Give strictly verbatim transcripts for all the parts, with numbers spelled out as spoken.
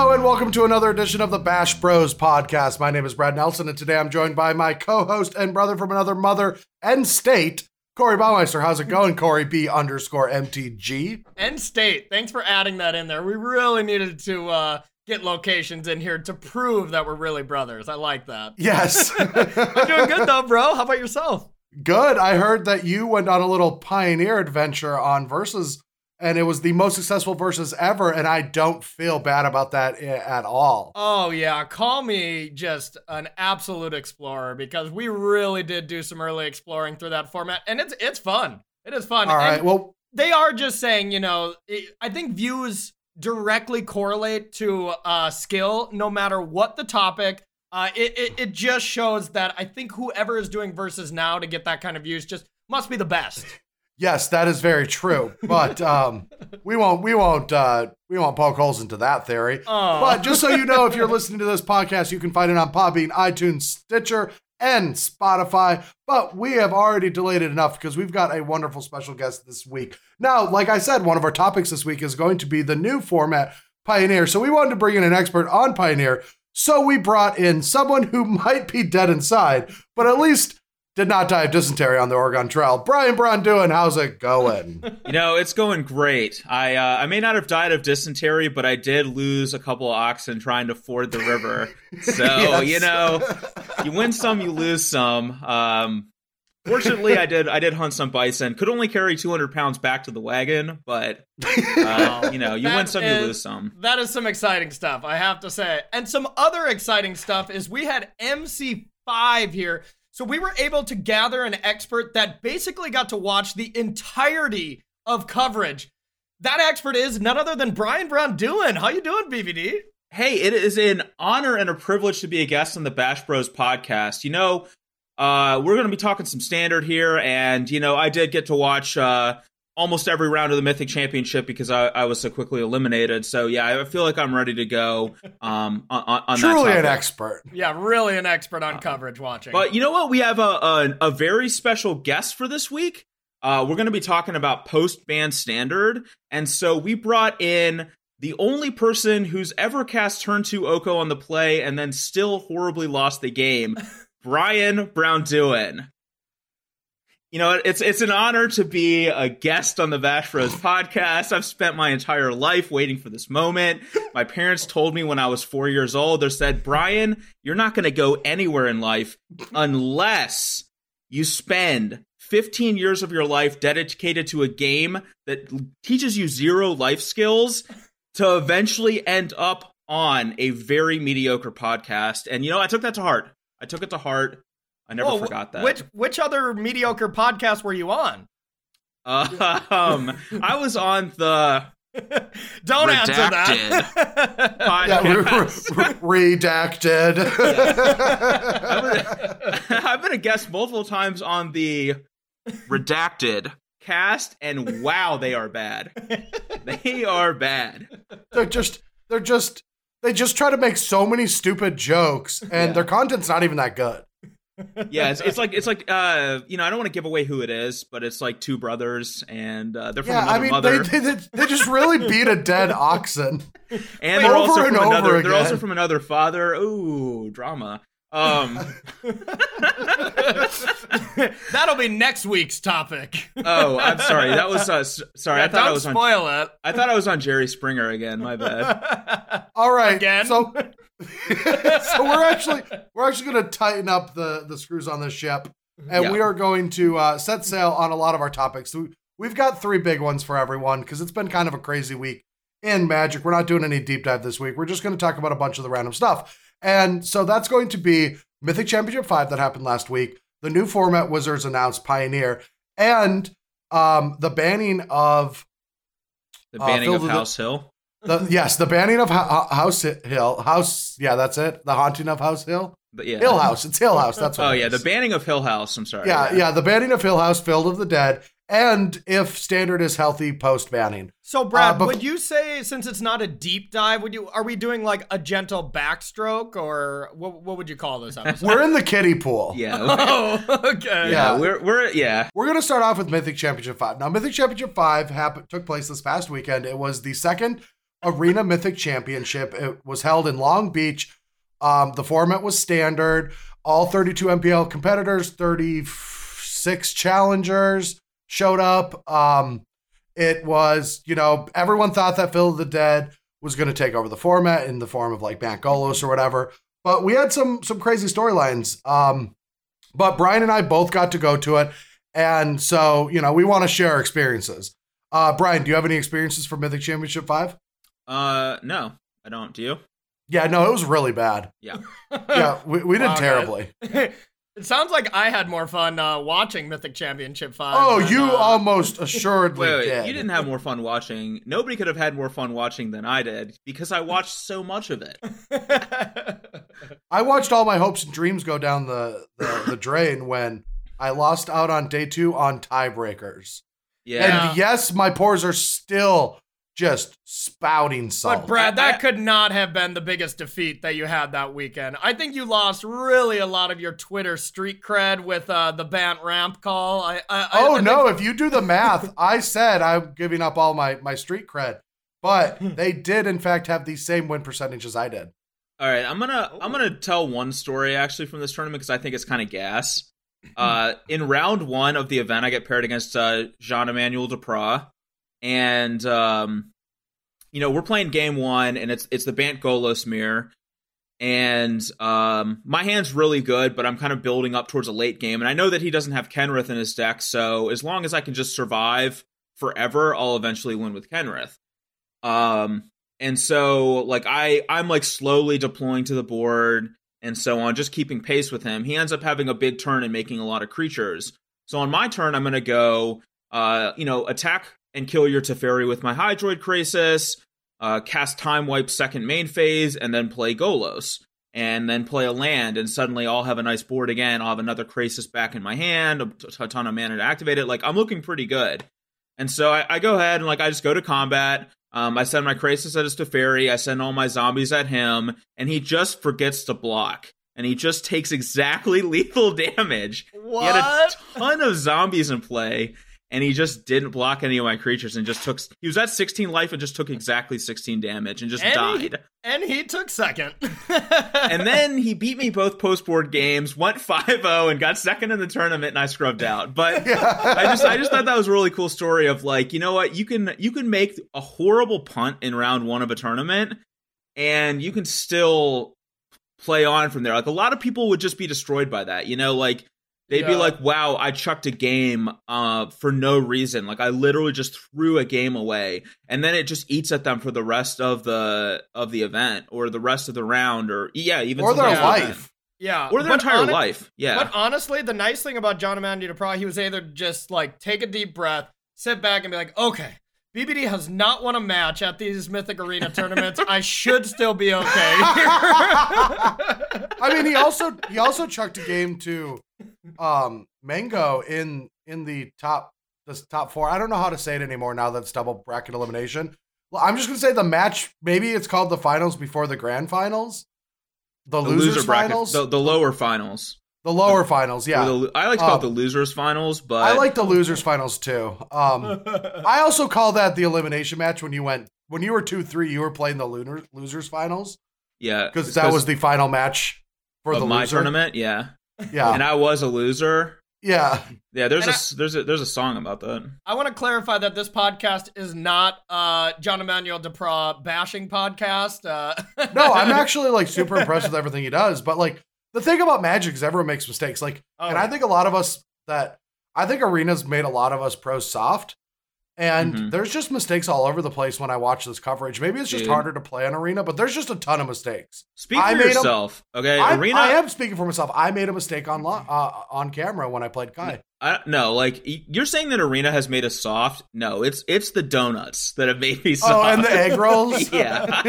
Hello and welcome to another edition of the Bash Bros podcast. My name is Brad Nelson and today I'm joined by my co-host and brother from another mother and state, Corey Baumeister. How's it going, Corey B underscore M T G? And state. Thanks for adding that in there. We really needed to uh, get locations in here to prove that we're really brothers. I like that. Yes. I'm doing good though, bro. How about yourself? Good. I heard that you went on a little Pioneer adventure on Versus, and it was the most successful Versus ever, and I don't feel bad about that at all. Oh, yeah. Call me just an absolute explorer, because we really did do some early exploring through that format, and it's it's fun. It is fun. All right. And well, they are just saying, you know, I think views directly correlate to uh, skill, no matter what the topic. Uh, it, it it just shows that I think whoever is doing Versus now to get that kind of views just must be the best. Yes, that is very true. But um, we won't we won't uh, we won't poke holes into that theory. Oh. But just so you know, if you're listening to this podcast, you can find it on Podbean, iTunes, Stitcher, and Spotify. But we have already delayed it enough because we've got a wonderful special guest this week. Now, like I said, one of our topics this week is going to be the new format, Pioneer. So we wanted to bring in an expert on Pioneer. So we brought in someone who might be dead inside, but at least did not die of dysentery on the Oregon Trail. Brian Braun-Duin, how's it going? You know, it's going great. I uh, I may not have died of dysentery, but I did lose a couple of oxen trying to ford the river. So, yes. You know, you win some, you lose some. Um, fortunately, I did I did hunt some bison. Could only carry two hundred pounds back to the wagon, but, uh, you know, you win some, is, you lose some. That is some exciting stuff, I have to say. And some other exciting stuff is we had M C five here. So we were able to gather an expert that basically got to watch the entirety of coverage. That expert is none other than Brian Braun-Duin. How you doing, B B D? Hey, it is an honor and a privilege to be a guest on the Bash Bros podcast. You know, uh, we're going to be talking some standard here. And, you know, I did get to watch uh, almost every round of the Mythic Championship because I, I was so quickly eliminated. So, yeah, I feel like I'm ready to go um, on, on Truly that Truly an expert. Yeah, really an expert on uh, coverage watching. But you know what? We have a, a, a very special guest for this week. Uh, we're going to be talking about post-ban standard. And so we brought in the only person who's ever cast turn two Oko on the play and then still horribly lost the game, Brian Braun-Duin. You know, it's it's an honor to be a guest on the Bash Bros podcast. I've spent my entire life waiting for this moment. My parents told me when I was four years old, they said, Brian, you're not going to go anywhere in life unless you spend fifteen years of your life dedicated to a game that teaches you zero life skills to eventually end up on a very mediocre podcast. And, you know, I took that to heart. I took it to heart. I never Whoa, forgot that. Which which other mediocre podcast were you on? Um, I was on the Don't redacted. Answer that. Podcast. Yeah, re- re- redacted. Yeah. I've, been, I've been a guest multiple times on the Redacted cast, and wow, they are bad. They are bad. They're just. They're just. They just try to make so many stupid jokes, and yeah. Their content's not even that good. Yeah, it's, it's like it's like uh, you know, I don't want to give away who it is, but it's like two brothers, and uh, they're from yeah, another I mean, mother. They, they, they just really beat a dead oxen, and Wait, they're also and from another. Again. They're also from another father. Ooh, drama. Um, that'll be next week's topic. Oh, I'm sorry. That was uh, sorry. Yeah, I thought don't I was spoil on, it. I thought I was on Jerry Springer again. My bad. All right, again. So. So we're actually we're actually going to tighten up the, the screws on this ship, and yeah. we are going to uh, set sail on a lot of our topics. So we've got three big ones for everyone because it's been kind of a crazy week in Magic. We're not doing any deep dive this week. We're just going to talk about a bunch of the random stuff, and so that's going to be Mythic Championship five that happened last week. The new format Wizards announced, Pioneer, and um, the banning of the banning uh, of House the- Hill. The, yes, the banning of ha- House Hill. House, yeah, that's it. The haunting of House Hill? But yeah. Hill House. It's Hill House. That's what Oh, it yeah, is. The banning of Hill House. I'm sorry. Yeah, yeah, yeah, the banning of Hill House, Field of the Dead, and if Standard is healthy, post-banning. So, Brad, uh, but, would you say, since it's not a deep dive, would you? Are we doing, like, a gentle backstroke, or what, what would you call this episode? We're in the kiddie pool. Yeah. Oh, okay. Yeah, yeah. We're, we're, yeah. We're going to start off with Mythic Championship five. Now, Mythic Championship five happened, took place this past weekend. It was the second Arena Mythic Championship. It was held in Long Beach. Um, the format was standard. All thirty-two M P L competitors, thirty-six challengers showed up. Um, it was, you know, everyone thought that Field of the Dead was going to take over the format in the form of like Bant Golos or whatever. But we had some some crazy storylines. Um, but Brian and I both got to go to it. And so, you know, we want to share our experiences. Uh, Brian, do you have any experiences for Mythic Championship five? Uh, no, I don't. Do you? Yeah, no, it was really bad. Yeah. yeah, we, we did wow, terribly. It sounds like I had more fun uh, watching Mythic Championship five. Oh, than, you uh... almost assuredly wait, wait, did. You didn't have more fun watching. Nobody could have had more fun watching than I did because I watched so much of it. I watched all my hopes and dreams go down the, the, the drain when I lost out on day two on tiebreakers. Yeah. And yes, my pores are still just spouting salt. But Brad, that I, could not have been the biggest defeat that you had that weekend. I think you lost really a lot of your Twitter street cred with uh, the Bant ramp call. I, I, oh, I, I no, think- if you do the math, I said I'm giving up all my, my street cred. But they did, in fact, have the same win percentage as I did. All right, I'm gonna, I'm gonna tell one story, actually, from this tournament because I think it's kind of gas. Uh, in round one of the event, I get paired against uh, Jean-Emmanuel Dupraz. And, um, you know, we're playing game one, and it's it's the Bant Golos mirror. And um, my hand's really good, but I'm kind of building up towards a late game. And I know that he doesn't have Kenrith in his deck, so as long as I can just survive forever, I'll eventually win with Kenrith. Um, and so, like, I, I'm, like, slowly deploying to the board and so on, just keeping pace with him. He ends up having a big turn and making a lot of creatures. So on my turn, I'm going to go, uh, you know, attack and kill your Teferi with my Hydroid Krasis, uh, cast Time Wipe second main phase, and then play Golos, and then play a land, and suddenly I'll have a nice board again. I'll have another Krasis back in my hand, a ton of mana to activate it. Like, I'm looking pretty good. And so I, I go ahead and, like, I just go to combat. Um, I send my Krasis at his Teferi, I send all my zombies at him, and he just forgets to block. And he just takes exactly lethal damage. What? He had a ton of zombies in play, and he just didn't block any of my creatures and just took... He was at sixteen life and just took exactly sixteen damage and just and died. He, and he took second. And then he beat me both post-board games, went five oh and got second in the tournament, and I scrubbed out. But yeah. I just I just thought that was a really cool story of, like, you know what? You can, you can make a horrible punt in round one of a tournament, and you can still play on from there. Like, a lot of people would just be destroyed by that. You know, like... They'd yeah. be like, wow, I chucked a game uh, for no reason. Like, I literally just threw a game away. And then it just eats at them for the rest of the of the event or the rest of the round or, yeah, even or their life. Event. Yeah. Or their but entire on- life. Yeah. But honestly, the nice thing about Jean-Emmanuel Dupraz, he was either just, like, take a deep breath, sit back and be like, okay, B B D has not won a match at these Mythic Arena tournaments. I should still be okay. I mean, he also he also chucked a game to... Um, Mango in in the top the top four. I don't know how to say it anymore now that it's double bracket elimination. Well, I'm just gonna say the match. Maybe it's called the finals before the grand finals, the, the losers loser finals, bracket, the, the lower finals, the lower the, finals. Yeah, the, I like to call um, it the losers finals, but I like the losers finals too. Um, I also call that the elimination match when you went when you were two three. You were playing the lunar, losers finals. Yeah, because that was the final match for of the my loser. tournament. Yeah. Yeah, and I was a loser. Yeah, yeah. There's and a I, there's a there's a song about that. I want to clarify that this podcast is not uh, Jean-Emmanuel Dupraz bashing podcast. Uh- no, I'm actually like super impressed with everything he does. But like the thing about Magic is everyone makes mistakes. Like, oh, and I think a lot of us that I think Arena's made a lot of us pro soft, and mm-hmm. there's just mistakes all over the place when I watch this coverage. Maybe it's just Dude. harder to play on Arena, but there's just a ton of mistakes. Speak for yourself, a, okay? I, Arena, I am speaking for myself. I made a mistake on lo- uh, on camera when I played Kai. I, no, like, you're saying that Arena has made us soft? No, it's it's the donuts that have made me soft. Oh, and the egg rolls? Yeah.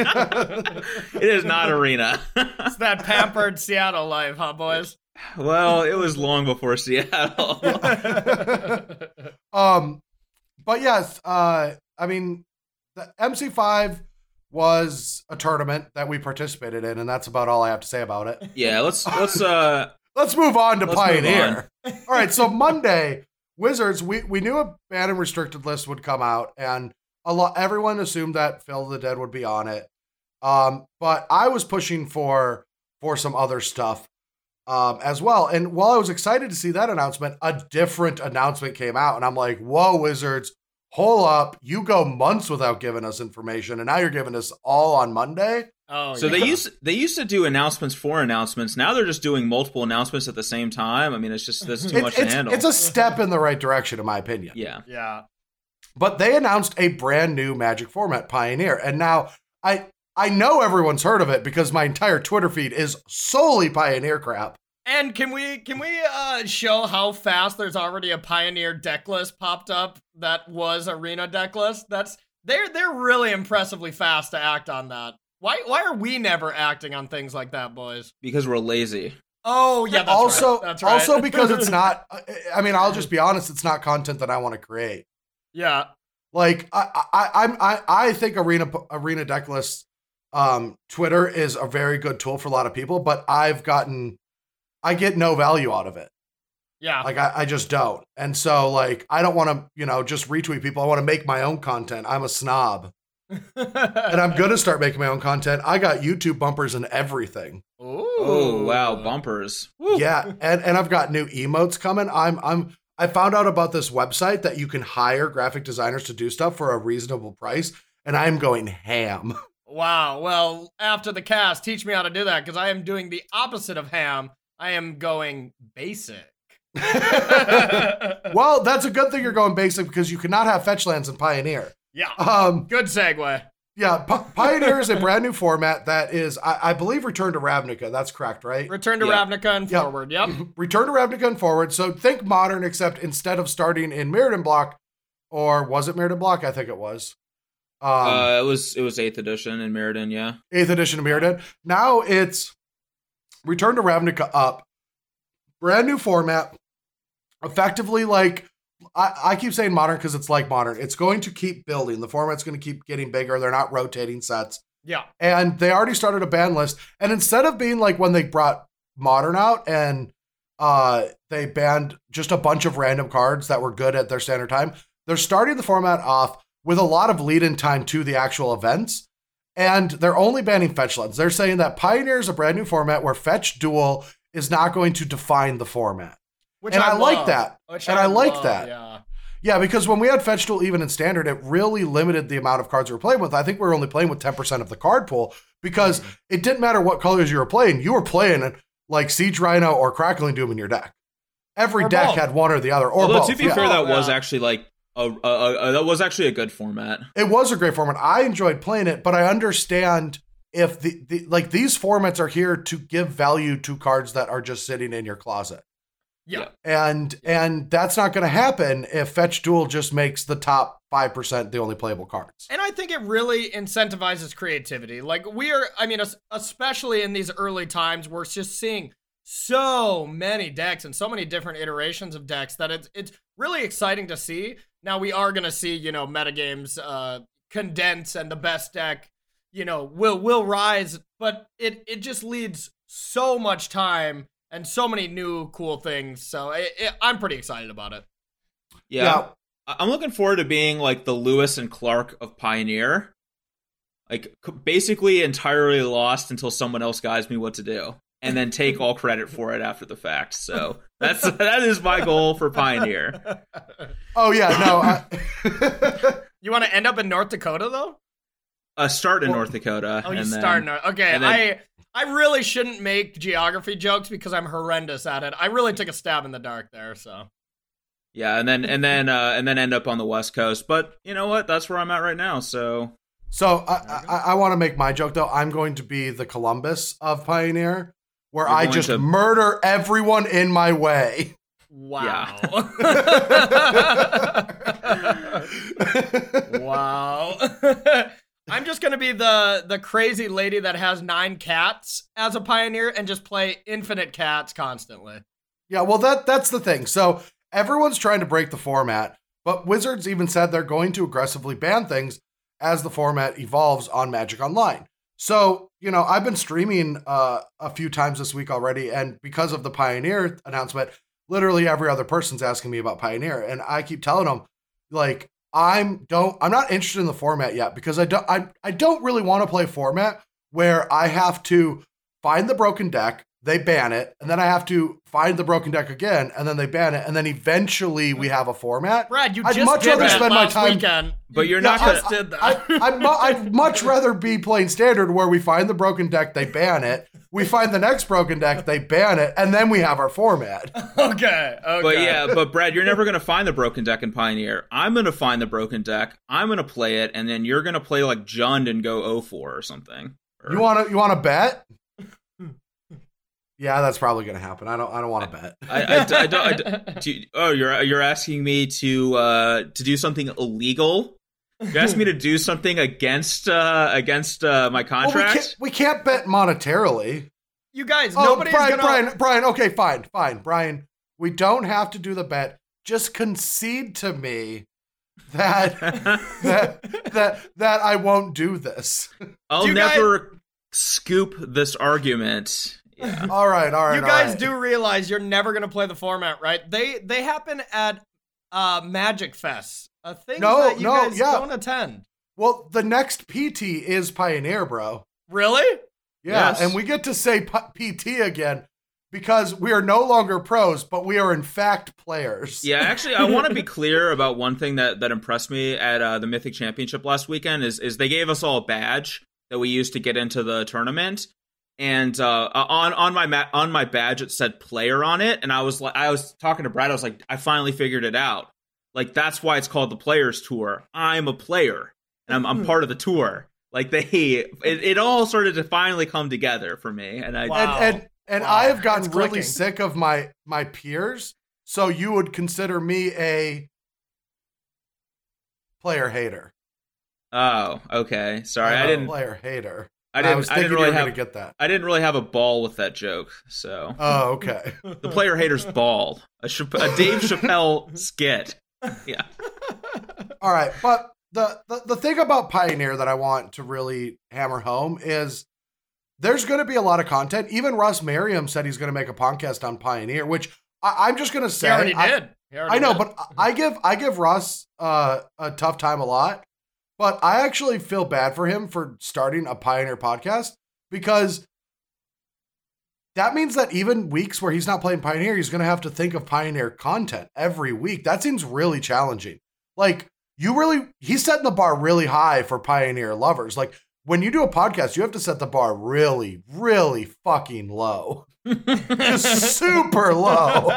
It is not Arena. It's that pampered Seattle life, huh, boys? Well, it was long before Seattle. um. But yes, uh, I mean, the M C five was a tournament that we participated in, and that's about all I have to say about it. Yeah, let's let's uh, let's move on to Pioneer. On. All right, so Monday, Wizards, we, we knew a banned and restricted list would come out, and a lot, everyone assumed that Field of the Dead would be on it. Um, but I was pushing for, for some other stuff um, as well. And while I was excited to see that announcement, a different announcement came out and I'm like, whoa, Wizards, hold up. You go months without giving us information and now you're giving us all on Monday. Oh, so yeah. they used they used to do announcements for announcements. Now they're just doing multiple announcements at the same time. I mean, it's just that's too it, much it's, to handle. It's a step in the right direction, in my opinion. Yeah, yeah. But they announced a brand new Magic format, Pioneer, and now I I know everyone's heard of it because my entire Twitter feed is solely Pioneer crap. And can we can we uh, show how fast there's already a Pioneer deck list popped up that was Arena deck list? That's they're they're really impressively fast to act on that. Why Why are we never acting on things like that, boys? Because we're lazy. Oh, yeah, that's also, right. That's right. Also because it's not, I mean, I'll just be honest, it's not content that I want to create. Yeah. Like, I I I, I think Arena Arena Decklist um, Twitter is a very good tool for a lot of people, but I've gotten, I get no value out of it. Yeah. Like, I, I just don't. And so, like, I don't want to, you know, just retweet people. I want to make my own content. I'm a snob. And I'm going to start making my own content. I got YouTube bumpers and everything. Ooh. Oh, wow. Bumpers. Woo. Yeah. And, and I've got new emotes coming. I'm, I'm, I found out about this website that you can hire graphic designers to do stuff for a reasonable price. And I'm going ham. Wow. Well, after the cast, teach me how to do that. Cause I am doing the opposite of ham. I am going basic. Well, that's a good thing you're going basic because you cannot have fetch lands in Pioneer. Yeah, um, good segue. Yeah, P- Pioneer is a brand new format that is, I, I believe, Return to Ravnica. That's correct, right? Return to yep. Ravnica and yep. forward, yep. Return to Ravnica and forward. So think Modern, except instead of starting in Mirrodin block, or was it Mirrodin block? I think it was. Um, uh, it was it was eighth edition in Mirrodin, yeah. eighth edition in Mirrodin. Now it's Return to Ravnica up. Brand new format. Effectively like... I, I keep saying Modern because it's like Modern. It's going to keep building. The format's going to keep getting bigger. They're not rotating sets. Yeah. And they already started a ban list. And instead of being like when they brought Modern out and uh, they banned just a bunch of random cards that were good at their standard time, they're starting the format off with a lot of lead-in time to the actual events. And they're only banning fetch lands. They're saying that Pioneer is a brand new format where fetch duel is not going to define the format. Which and I, I like that. Which and I, I like love, that. Yeah. yeah, because when we had Fetch Duel even in Standard, it really limited the amount of cards we were playing with. I think we were only playing with ten percent of the card pool because mm-hmm. it didn't matter what colors you were playing. You were playing like Siege Rhino or Crackling Doom in your deck. Every or deck both. had one or the other. Or Although, both. to be yeah. fair, that was yeah. actually like a, a, a, a that was actually a good format. It was a great format. I enjoyed playing it, but I understand if the, the like these formats are here to give value to cards that are just sitting in your closet. Yeah. And yeah. and that's not going to happen if Fetch Duel just makes the top five percent the only playable cards. And I think it really incentivizes creativity. Like we are, I mean, especially in these early times, we're just seeing so many decks and so many different iterations of decks that it's, it's really exciting to see. Now we are going to see, you know, metagames uh, condense and the best deck, you know, will will rise. But it, it just leads so much time and so many new cool things. So it, it, I'm pretty excited about it. Yeah. yeah. I'm looking forward to being like the Lewis and Clark of Pioneer. Like basically entirely lost until someone else guides me what to do and then take all credit for it after the fact. So that's, that is my goal for Pioneer. Oh yeah. No. I... You want to end up in North Dakota though? Uh, start in well, North Dakota. Oh, you and start in North. Okay. Then, I, I really shouldn't make geography jokes because I'm horrendous at it. I really took a stab in the dark there, so. Yeah, and then and then uh, and then end up on the West Coast. But you know what? That's where I'm at right now. So, so I I, I want to make my joke though. I'm going to be the Columbus of Pioneer, where You're I just to... murder everyone in my way. Wow. Yeah. Wow. I'm just going to be the the crazy lady that has nine cats as a Pioneer and just play infinite cats constantly. Yeah, well, that that's the thing. So everyone's trying to break the format, but Wizards even said they're going to aggressively ban things as the format evolves on Magic Online. So, you know, I've been streaming uh, a few times this week already, and because of the Pioneer announcement, literally every other person's asking me about Pioneer, and I keep telling them, like, I'm don't I'm not interested in the format yet because I don't I, I don't really want to play format where I have to find the broken deck, they ban it, and then I have to find the broken deck again, and then they ban it, and then eventually we have a format. Brad, you I'd just much did rather that spend last my time, weekend, but you're yeah, not going to that. I, I, I'd, mu- I'd much rather be playing standard where we find the broken deck, they ban it. We find the next broken deck, they ban it, and then we have our format. Okay, okay. But yeah, but Brad, you're never going to find the broken deck in Pioneer. I'm going to find the broken deck, I'm going to play it, and then you're going to play like Jund and go oh four or something. Or... You want to you want to bet? Yeah, that's probably going to happen. I don't. I don't want to bet. I, I, I don't. I, do you, oh, you're you're asking me to uh, to do something illegal? You're asking me to do something against uh, against uh, my contract? Well, we, can't, we can't bet monetarily. You guys, oh, nobody's Brian, gonna. Brian, Brian. Okay, fine, fine, Brian. We don't have to do the bet. Just concede to me that that that that I won't do this. I'll do never guys... scoop this argument. Yeah. All right, all right. You guys right. do realize you're never gonna play the format, right? They they happen at uh, Magic Fest, a thing no, that you no, guys yeah. don't attend. Well, the next P T is Pioneer, bro. Really? Yeah, yes. And we get to say P T again because we are no longer pros, but we are in fact players. Yeah, actually, I want to be clear about one thing that that impressed me at uh, the Mythic Championship last weekend is is they gave us all a badge that we used to get into the tournament. And uh, on on my ma- on my badge, it said player on it. And I was like, I was talking to Brad. I was like, I finally figured it out. Like, that's why it's called the Players Tour. I'm a player and I'm, I'm part of the tour. Like they it, it all started to finally come together for me. And I wow. and, and, and wow. I have gotten it's really clicking. sick of my my peers. So you would consider me a player hater. Oh, OK. Sorry, I'm I didn't a player hater. I didn't. I, was I didn't really have. Get that. I didn't really have a ball with that joke. So. Oh, okay. The player haters ball. A, Chapp- a Dave Chappelle skit. Yeah. All right, but the, the the thing about Pioneer that I want to really hammer home is there's going to be a lot of content. Even Russ Merriam said he's going to make a podcast on Pioneer, which I, I'm just going to say. He already I, did. He already I know, did. but I give I give Russ uh, a tough time a lot. But I actually feel bad for him for starting a Pioneer podcast because that means that even weeks where he's not playing Pioneer, he's going to have to think of Pioneer content every week. That seems really challenging. Like you really, he's setting the bar really high for Pioneer lovers. Like when you do a podcast, you have to set the bar really, really fucking low, just super low.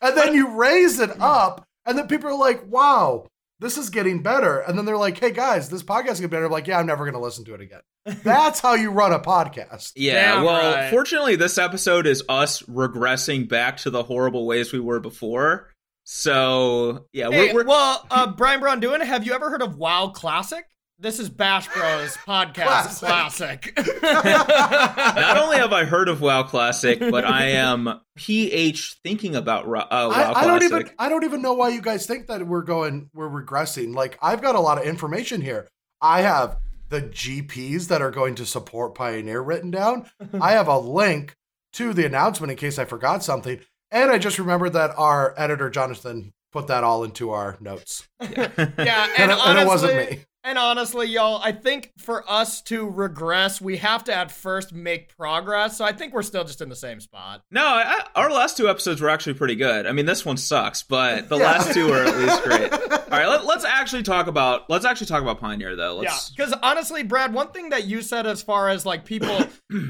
And then you raise it up and then people are like, wow, this is getting better. And then they're like, hey, guys, this podcast is getting better. I'm like, yeah, I'm never going to listen to it again. That's how you run a podcast. Yeah, Damn well, right. fortunately, this episode is us regressing back to the horrible ways we were before. So, yeah. Hey, we're, we're... Well, uh, Brian Braun-Duin, have you ever heard of WoW Classic? This is Bash Bros Podcast Classic. Classic. Not only have I heard of WoW Classic, but I am P H thinking about uh, WoW I, Classic. I don't even. I don't even know why you guys think that we're going. We're regressing. Like I've got a lot of information here. I have the G Ps that are going to support Pioneer written down. I have a link to the announcement in case I forgot something, and I just remembered that our editor Jonathan put that all into our notes. Yeah, yeah and, and, honestly, and it wasn't me. And honestly, y'all, I think for us to regress, we have to at first make progress. So I think we're still just in the same spot. No, I, our last two episodes were actually pretty good. I mean, this one sucks, but the yeah. last two were at least great. All right, let, let's actually talk about let's actually talk about Pioneer, though. Let's... Yeah, because honestly, Brad, one thing that you said as far as like people,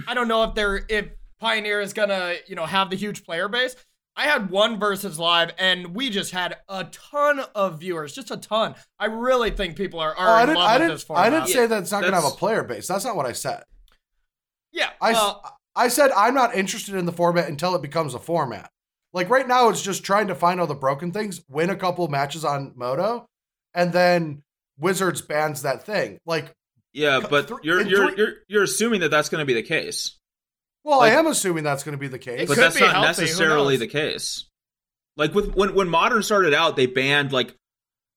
I don't know if they're if Pioneer is gonna you know have the huge player base. I had one versus live, and we just had a ton of viewers, just a ton. I really think people are, are oh, in did, love I with this format. I didn't say that it's not going to have a player base. That's not what I said. Yeah. I, uh, I said I'm not interested in the format until it becomes a format. Like right now, it's just trying to find all the broken things, win a couple matches on Moto, and then Wizards bans that thing. Like, yeah, but th- you're, you're, th- you're, you're assuming that that's going to be the case. Well, like, I am assuming that's going to be the case. But that's not healthy. necessarily the case. Like, with when, when Modern started out, they banned, like,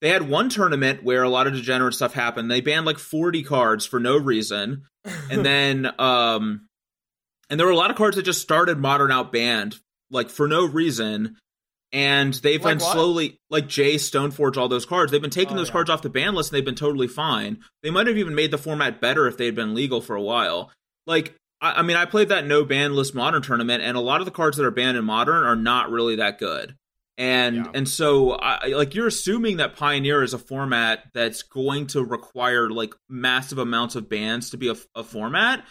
they had one tournament where a lot of degenerate stuff happened. They banned, like, forty cards for no reason. And then, um, and there were a lot of cards that just started Modern out banned, like, for no reason. And they've like been what? slowly, like Jace, Stoneforge, all those cards, they've been taking oh, those yeah. cards off the ban list, and they've been totally fine. They might have even made the format better if they had been legal for a while. Like, I, I mean, I played that no ban list Modern tournament, and a lot of the cards that are banned in Modern are not really that good. And yeah. and so, I, like, you're assuming that Pioneer is a format that's going to require, like, massive amounts of bans to be a, a format.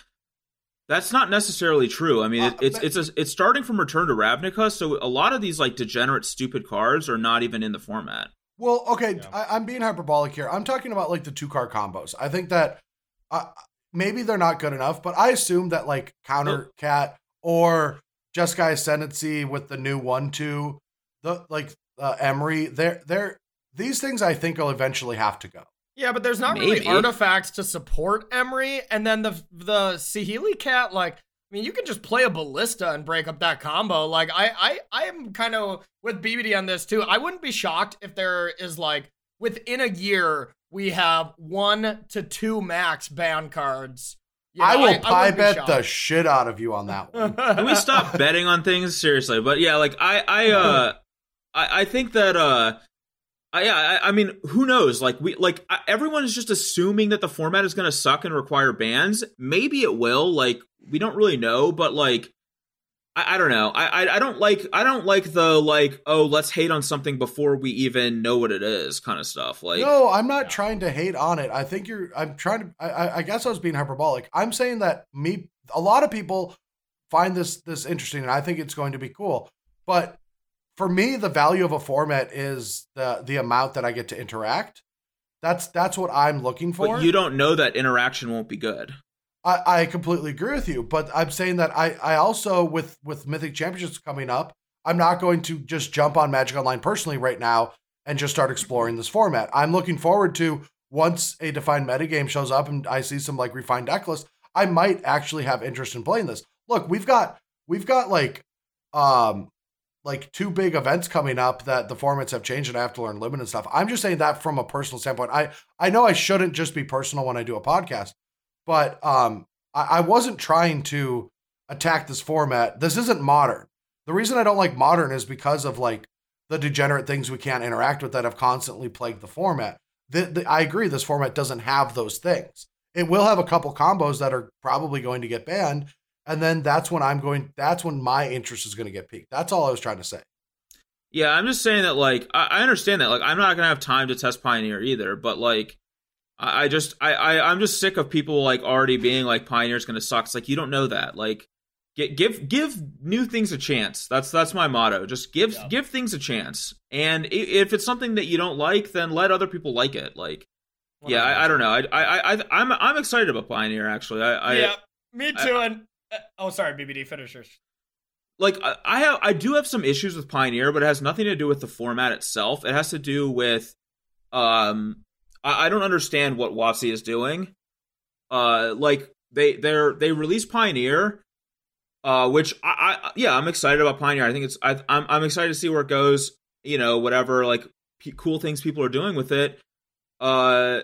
That's not necessarily true. I mean, uh, it's it's a, it's starting from Return to Ravnica, so a lot of these like degenerate, stupid cards are not even in the format. Well, okay, yeah. I, I'm being hyperbolic here. I'm talking about like the two card combos. I think that uh, maybe they're not good enough, but I assume that like Counter yeah. Cat or Jeskai Ascendancy with the new one two, the like uh, Emery, they're they're these things I think will eventually have to go. Yeah, but there's not Maybe. really artifacts to support Emery, and then the the Sihili Cat, like, I mean, you can just play a Ballista and break up that combo. Like, I I, I am kind of with B B D on this, too. I wouldn't be shocked if there is, like, within a year, we have one to two max ban cards. You know, I will I, I bet the shit out of you on that one. Can we stop betting on things? Seriously. But, yeah, like, I, I, uh, I, I think that... uh. Uh, yeah, I, I mean, who knows? Like we, like I, everyone is just assuming that the format is going to suck and require bans. Maybe it will. Like we don't really know, but like I, I don't know. I, I I don't like I don't like the like oh let's hate on something before we even know what it is kind of stuff. Like no, I'm not yeah. trying to hate on it. I think you're. I'm trying to. I, I guess I was being hyperbolic. I'm saying that me. A lot of people find this this interesting, and I think it's going to be cool, but. For me, the value of a format is the the amount that I get to interact. That's that's what I'm looking for. But you don't know that interaction won't be good. I, I completely agree with you, but I'm saying that I, I also, with, with Mythic Championships coming up, I'm not going to just jump on Magic Online personally right now and just start exploring this format. I'm looking forward to, once a defined metagame shows up and I see some like refined deck lists, I might actually have interest in playing this. Look, we've got we've got like... um. like two big events coming up that the formats have changed and I have to learn limited stuff. I'm just saying that from a personal standpoint. I, I know I shouldn't just be personal when I do a podcast, but um, I, I wasn't trying to attack this format. This isn't Modern. The reason I don't like Modern is because of like the degenerate things we can't interact with that have constantly plagued the format. The, the, I agree. This format doesn't have those things. It will have a couple combos that are probably going to get banned. And then that's when I'm going, that's when my interest is going to get peaked. That's all I was trying to say. Yeah, I'm just saying that, like, I, I understand that. Like, I'm not going to have time to test Pioneer either, but, like, I, I just, I, I, I'm just sick of people, like, already being like, Pioneer's going to suck. It's like, you don't know that. Like, get, give give new things a chance. That's that's my motto. Just give yeah. give things a chance. And if it's something that you don't like, then let other people like it. Like, well, yeah, I, I don't know. I, I, I, I'm I'm excited about Pioneer, actually. I, I Yeah, me too, I, and... Oh, sorry, B B D finishers. Like I have, I do have some issues with Pioneer, but it has nothing to do with the format itself. It has to do with, um, I, I don't understand what WotC is doing. Uh, like they they're they release Pioneer, uh, which I, I yeah I'm excited about Pioneer. I think it's I, I'm I'm excited to see where it goes. You know, whatever like p- cool things people are doing with it. Uh,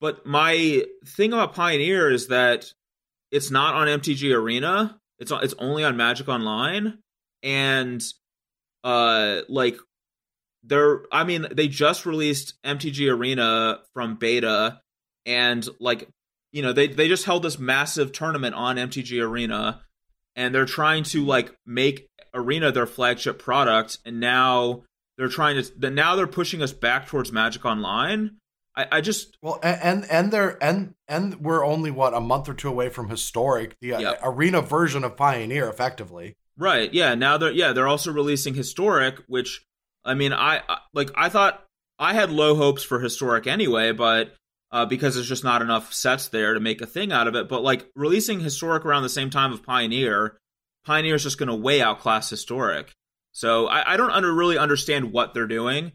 but my thing about Pioneer is that. It's not on M T G Arena. It's on, it's only on Magic Online, and uh, like they're. I mean, they just released M T G Arena from beta, and like you know, they they just held this massive tournament on M T G Arena, and they're trying to like make Arena their flagship product, and now they're trying to. Now they're pushing us back towards Magic Online. I, I just well, and and there and and we're only what a month or two away from Historic, the yep. Arena version of Pioneer, effectively. Right. Yeah. Now they're yeah they're also releasing Historic, which I mean I, I like I thought I had low hopes for Historic anyway, but uh, because there's just not enough sets there to make a thing out of it. But like releasing Historic around the same time of Pioneer, Pioneer is just going to way outclass Historic. So I, I don't under, really understand what they're doing.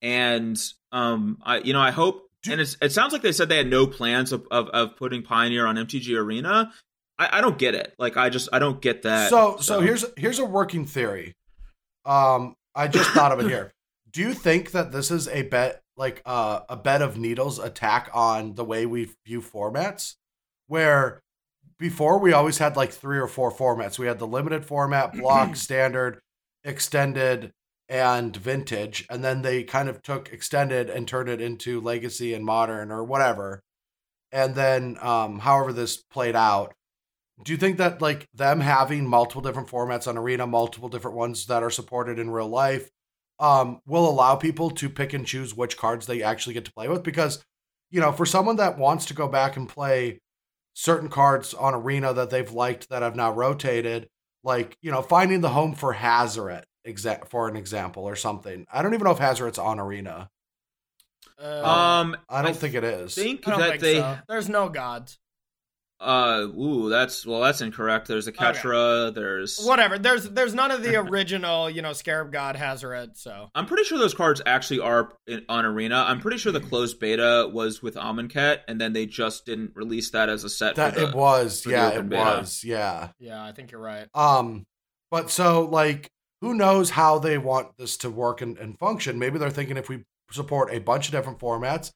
And, um, I, you know, I hope, and it's, it sounds like they said they had no plans of, of, of putting Pioneer on M T G Arena. I, I don't get it. Like, I just, I don't get that. So, so, so here's, here's a working theory. Um, I just thought of it here. Do you think that this is a bet, like, uh, a bed of needles attack on the way we view formats where before we always had like three or four formats. We had the limited format, block, standard, extended, and Vintage, and then they kind of took Extended and turned it into Legacy and Modern or whatever. And then um, however this played out, do you think that like them having multiple different formats on Arena, multiple different ones that are supported in real life, um, will allow people to pick and choose which cards they actually get to play with? Because, you know, for someone that wants to go back and play certain cards on Arena that they've liked that have now rotated, like, you know, finding the home for Hazoret, exa- for an example, or something. I don't even know if Hazoret's on Arena. Um, I don't I think it is. Think I don't that think they... so. There's no gods. Uh, ooh, that's well, that's incorrect. There's a Ketra. Okay. There's whatever. There's there's none of the original, you know, Scarab God Hazoret. So I'm pretty sure those cards actually are in, on Arena. I'm pretty sure the closed beta was with Amonkhet, and then they just didn't release that as a set. That for the, it was, for yeah, the open beta. was, yeah. Yeah, I think you're right. Um, but so like, who knows how they want this to work and, and function? Maybe they're thinking if we support a bunch of different formats.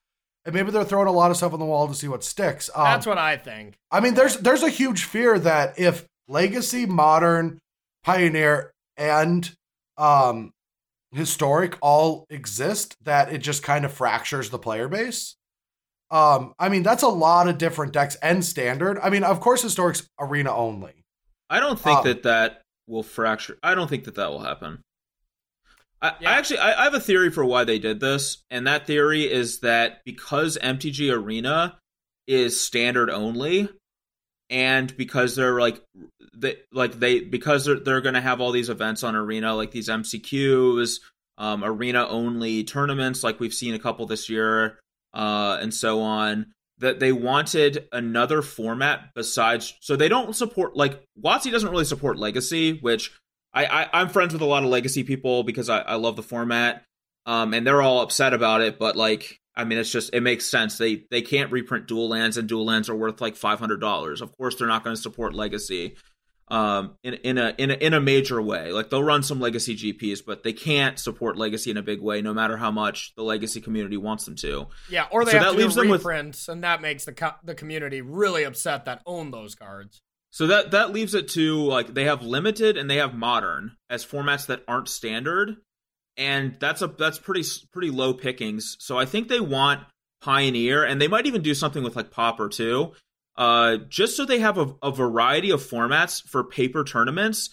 And maybe they're throwing a lot of stuff on the wall to see what sticks. Um, That's what I think. I mean, there's there's a huge fear that if Legacy, Modern, Pioneer, and um, Historic all exist, that it just kind of fractures the player base. Um, I mean, that's a lot of different decks and Standard. I mean, of course, Historic's Arena only. I don't think um, that that will fracture. I don't think that that will happen. I, yeah. I actually, I, I have a theory for why they did this, and that theory is that because M T G Arena is Standard only, and because they're like, they like they because they're they're going to have all these events on Arena, like these M C Qs, um, Arena only tournaments, like we've seen a couple this year, uh, and so on. That they wanted another format besides, so they don't support like WotC doesn't really support Legacy, which. I, I, I'm friends with a lot of Legacy people because I, I love the format, um, and they're all upset about it. But like, I mean, it's just it makes sense. They they can't reprint dual lands, and dual lands are worth like five hundred dollars. Of course, they're not going to support Legacy um, in in a in a, in a major way. Like they'll run some Legacy G Ps, but they can't support Legacy in a big way, no matter how much the Legacy community wants them to. Yeah, or they so have that to leaves do them reprints, with... and that makes the co- the community really upset that own those cards. So that, that leaves it to, like, they have Limited and they have Modern as formats that aren't Standard, and that's a that's pretty pretty low pickings. So I think they want Pioneer, and they might even do something with, like, Pauper, too, uh, just so they have a, a variety of formats for paper tournaments,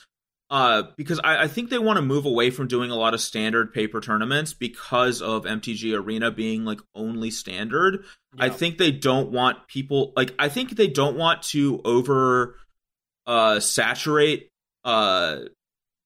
uh, because I, I think they want to move away from doing a lot of Standard paper tournaments because of M T G Arena being, like, only Standard. Yeah. I think they don't want people, like, I think they don't want to over... Uh, saturate uh,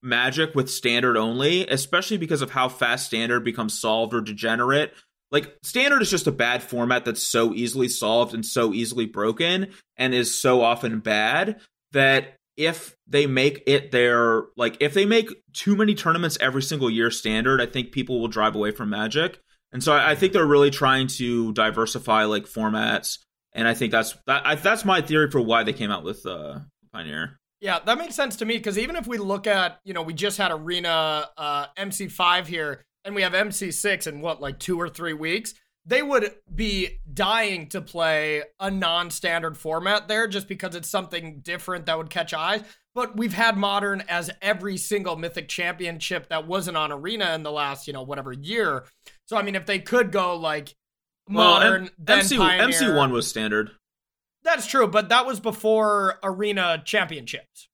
Magic with Standard only, especially because of how fast Standard becomes solved or degenerate. Like, Standard is just a bad format that's so easily solved and so easily broken and is so often bad that if they make it their... Like, if they make too many tournaments every single year Standard, I think people will drive away from Magic. And so I, I think they're really trying to diversify, like, formats. And I think that's that, I, that's my theory for why they came out with... Uh, Pioneer. Yeah, that makes sense to me because even if we look at, you know, we just had Arena uh, M C five here and we have M C six in what, like two or three weeks, they would be dying to play a non-standard format there just because it's something different that would catch eyes. But we've had Modern as every single Mythic Championship that wasn't on Arena in the last, you know, whatever year. So, I mean, if they could go like Modern, well, M- then M C- Pioneer. M C one was Standard. That's true, but that was before Arena Championships,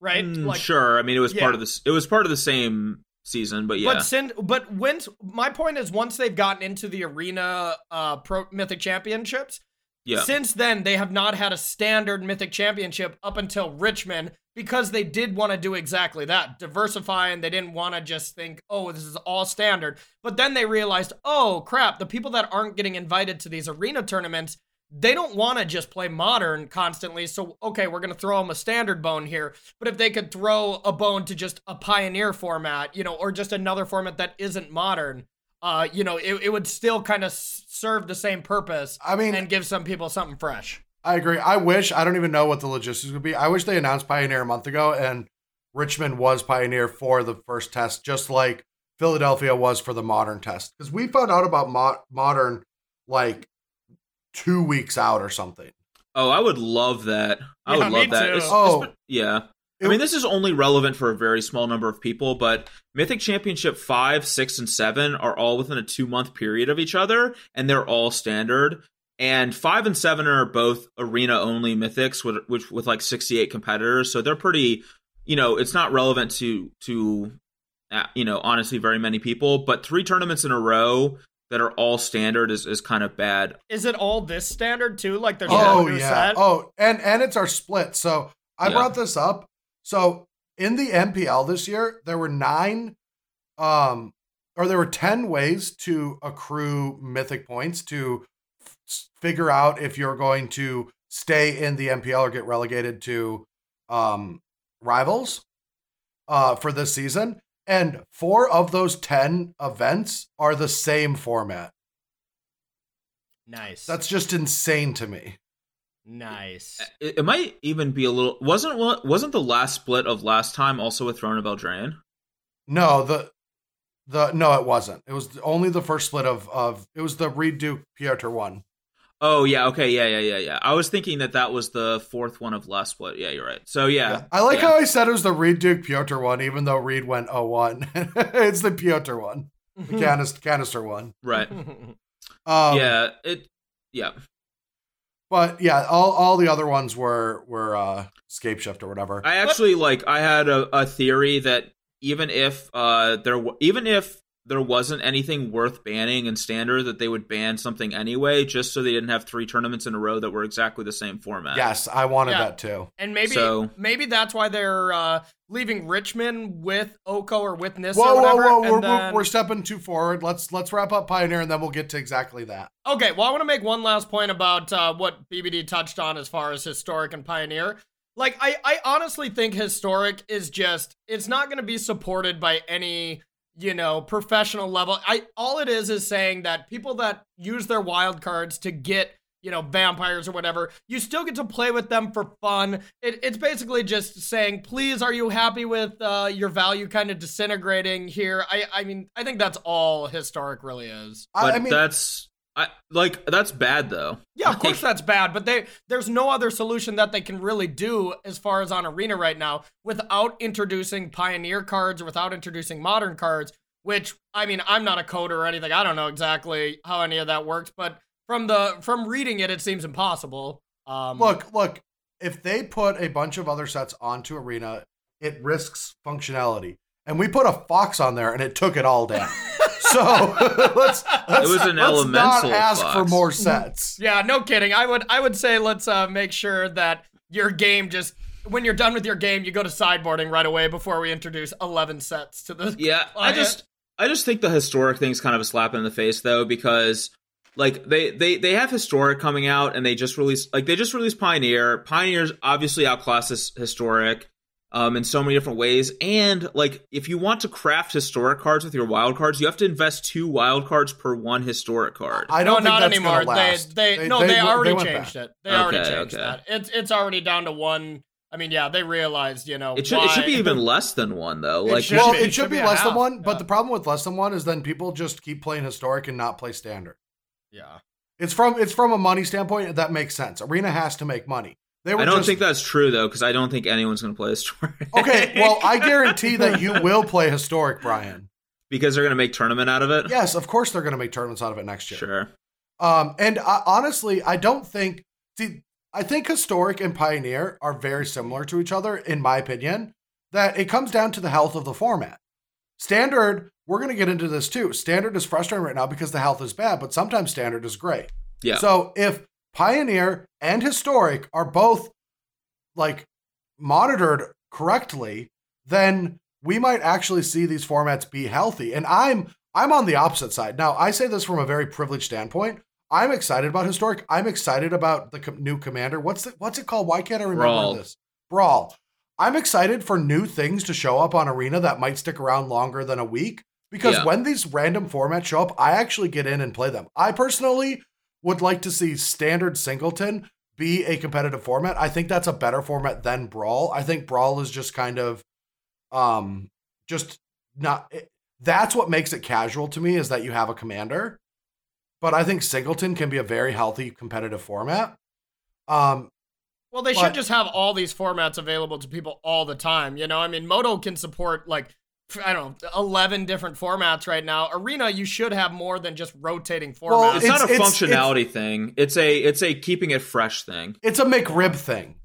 right? Mm, like, sure. I mean, it was yeah. part of the it was part of the same season, but yeah. But since, but once my point is, once they've gotten into the Arena uh, Pro Mythic Championships, yeah. Since then they have not had a Standard Mythic Championship up until Richmond because they did want to do exactly that, diversify, and they didn't want to just think, oh, this is all Standard. But then they realized, oh crap, the people that aren't getting invited to these Arena tournaments. They don't want to just play Modern constantly, so, okay, we're going to throw them a Standard bone here, but if they could throw a bone to just a Pioneer format, you know, or just another format that isn't Modern, uh, you know, it, it would still kind of serve the same purpose I mean, and give some people something fresh. I agree. I wish, I don't even know what the logistics would be. I wish they announced Pioneer a month ago, and Richmond was Pioneer for the first test, just like Philadelphia was for the Modern test. Because we found out about mo- Modern, like, two weeks out or something. Oh, I would love that. I yeah, would love that. It's, oh, it's, yeah. I mean, this is only relevant for a very small number of people, but Mythic Championship five, six, and seven are all within a two-month period of each other, and they're all standard. And five and seven are both arena-only Mythics with, which, with like sixty-eight competitors, so they're pretty, you know, it's not relevant to, to uh, you know, honestly, very many people, but three tournaments in a row that are all standard is, is kind of bad. Is it all this standard, too? Like, there's oh, no yeah. set? Oh, and, and it's our split, so I yeah. brought this up. So in the M P L this year, there were nine, um, or there were ten ways to accrue Mythic points to f- figure out if you're going to stay in the M P L or get relegated to um, rivals uh, for this season. And four of those ten events are the same format. Nice. That's just insane to me. Nice. It, it might even be a little. Wasn't wasn't the last split of last time also with Throne of Eldraine? No, the the no, it wasn't. It was only the first split of of it was the Reed Duke Piotr one. Oh yeah, okay, yeah, yeah, yeah, yeah. I was thinking that that was the fourth one of last split. Yeah, you're right. So yeah, yeah. I like yeah. how I said it was the Reed Duke Piotr one, even though Reed went oh one. It's the Piotr one, the canist, canister one. Right. um, yeah. It. Yeah. But yeah, all, all the other ones were were uh, scapeshift or whatever. I actually like. I had a, a theory that even if uh there w- even if there wasn't anything worth banning in standard, that they would ban something anyway, just so they didn't have three tournaments in a row that were exactly the same format. Yes, I wanted yeah. that too. And maybe so, maybe that's why they're uh, leaving Richmond with Oko or with Nissa. Whoa, or whatever, whoa, whoa! And we're, then... we're stepping too forward. Let's let's wrap up Pioneer, and then we'll get to exactly that. Okay. Well, I want to make one last point about uh, what B B D touched on as far as historic and Pioneer. Like, I I honestly think historic is just it's not going to be supported by any. You know, professional level. I all it is is saying that people that use their wild cards to get, you know, vampires or whatever, you still get to play with them for fun. It, it's basically just saying, please, are you happy with uh, your value kind of disintegrating here? I, I mean, I think that's all historic really is. But I mean, that's I, like that's bad though. Yeah, of course that's bad. But they there's no other solution that they can really do as far as on Arena right now without introducing Pioneer cards or without introducing Modern cards. Which I mean, I'm not a coder or anything. I don't know exactly how any of that works. But from the from reading it, it seems impossible. Um, look, look. If they put a bunch of other sets onto Arena, it risks functionality. And we put a fox on there, and it took it all down. So let's, let's, it was an let's not ask box. For more sets. Yeah, no kidding. I would I would say let's uh, make sure that your game just, when you're done with your game, you go to sideboarding right away before we introduce eleven sets to the Yeah, client. I just I just think the historic thing's kind of a slap in the face, though, because like they, they, they have historic coming out and they just released, like they just released Pioneer. Pioneer's obviously outclasses historic. Um, in so many different ways. And like, if you want to craft historic cards with your wild cards, you have to invest two wild cards per one historic card. I don't no, think not that's anymore. They, they, they, no, they, they already they changed back. It. They okay, already changed okay. that. It's it's already down to one. I mean, yeah, they realized, you know, it should why, it should be even less than one though. Like, it should, well, it should, it should be, be less half, than one. Yeah. But the problem with less than one is then people just keep playing historic and not play standard. Yeah, it's from it's from a money standpoint that makes sense. Arena has to make money. I don't just... think that's true, though, because I don't think anyone's going to play historic. Okay, well, I guarantee that you will play historic, Brian. Because they're going to make tournament out of it? Yes, of course they're going to make tournaments out of it next year. Sure. Um, and I, honestly, I don't think... See, I think historic and Pioneer are very similar to each other, in my opinion, that it comes down to the health of the format. Standard, we're going to get into this, too. Standard is frustrating right now because the health is bad, but sometimes standard is great. Yeah. So if... Pioneer and historic are both like monitored correctly, then we might actually see these formats be healthy. And I'm I'm on the opposite side. Now, I say this from a very privileged standpoint. I'm excited about historic. I'm excited about the com- new commander. What's the, what's it called? Why can't I remember Brawl. this? Brawl. I'm excited for new things to show up on Arena that might stick around longer than a week because yeah. when these random formats show up, I actually get in and play them. I personally would like to see standard singleton be a competitive format. I think that's a better format than Brawl. I think Brawl is just kind of, um, just not, it, that's what makes it casual to me is that you have a commander, but I think singleton can be a very healthy competitive format. Um, Well, they but, should just have all these formats available to people all the time. You know, I mean, Moto can support, like, I don't know, eleven different formats right now. Arena, you should have more than just rotating formats. Well, it's, it's not a it's, functionality it's, thing. It's a it's a keeping it fresh thing. It's a McRib thing.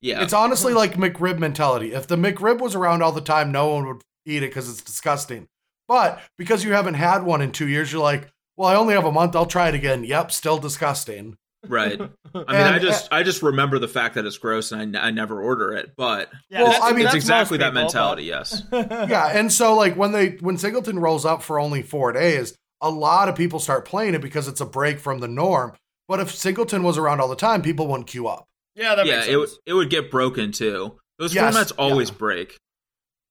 Yeah. It's honestly like McRib mentality. If the McRib was around all the time, no one would eat it because it's disgusting. But because you haven't had one in two years, you're like, well, I only have a month. I'll try it again. Yep, still disgusting. Right. I mean, and, I just uh, I just remember the fact that it's gross and I, I never order it. But yeah, well, I mean, it's exactly people, that mentality, but... yes. Yeah, and so like when they when Singleton rolls up for only four days, a lot of people start playing it because it's a break from the norm. But if Singleton was around all the time, people wouldn't queue up. Yeah, that yeah, makes sense. It would it would get broken too. Those yes, formats always yeah. break.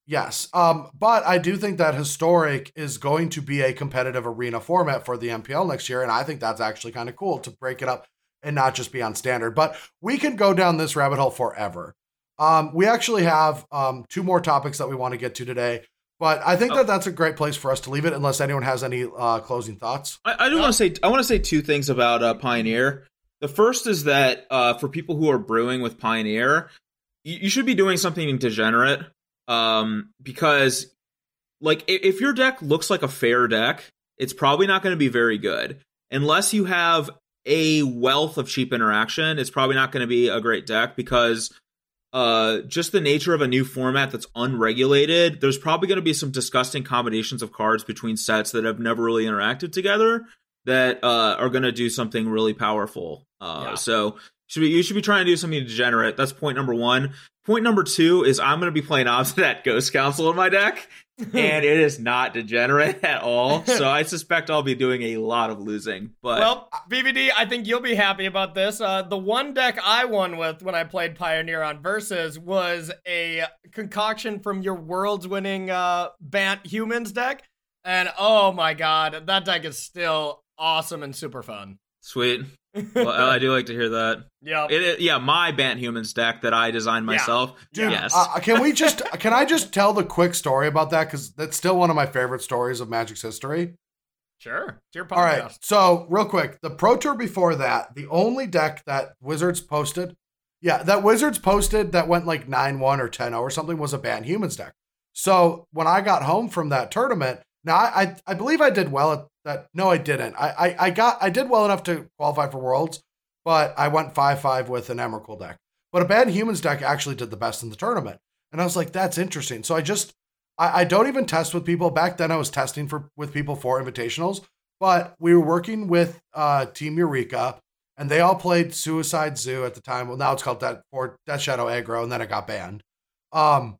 Yes, um, but I do think that Historic is going to be a competitive arena format for the M P L next year, and I think that's actually kind of cool to break it up and not just be on standard. But we can go down this rabbit hole forever. Um, we actually have um, two more topics that we want to get to today, but I think oh. that that's a great place for us to leave it, unless anyone has any uh, closing thoughts. I, I do uh, want to say I want to say two things about uh, Pioneer. The first is that uh, for people who are brewing with Pioneer, you, you should be doing something degenerate. Um, because like if your deck looks like a fair deck, it's probably not going to be very good unless you have a wealth of cheap interaction. It's probably not going to be a great deck because, uh, just the nature of a new format that's unregulated, there's probably going to be some disgusting combinations of cards between sets that have never really interacted together that, uh, are going to do something really powerful. Uh, yeah. so Should be, you should be trying to do something degenerate. That's point number one. Point number two is I'm going to be playing Obstinate Ghost Council in my deck, and it is not degenerate at all. So I suspect I'll be doing a lot of losing. But well, B V D, I think you'll be happy about this. Uh, the one deck I won with when I played Pioneer on Versus was a concoction from your world's-winning uh, Bant Humans deck. And oh my god, that deck is still awesome and super fun. Sweet. Well, I do like to hear that. Yeah, it, it, yeah. My Bant Humans deck that I designed myself. Yeah. Dude, yes. Uh, can we just? Can I just tell the quick story about that? Because that's still one of my favorite stories of Magic's history. Sure. It's your podcast. All right. So real quick, the Pro Tour before that, the only deck that Wizards posted, yeah, that Wizards posted that went like nine one or ten oh or something was a Bant Humans deck. So when I got home from that tournament, now I I, I believe I did well at. That, no, I didn't. I, I I got I did well enough to qualify for Worlds, but I went five five with an Emrakul deck. But a Bant Humans deck actually did the best in the tournament. And I was like, that's interesting. So I just, I, I don't even test with people. Back then I was testing for with people for invitationals, but we were working with uh, Team Eureka, and they all played Suicide Zoo at the time. Well, now it's called Death, or Death Shadow Aggro, and then it got banned. Um,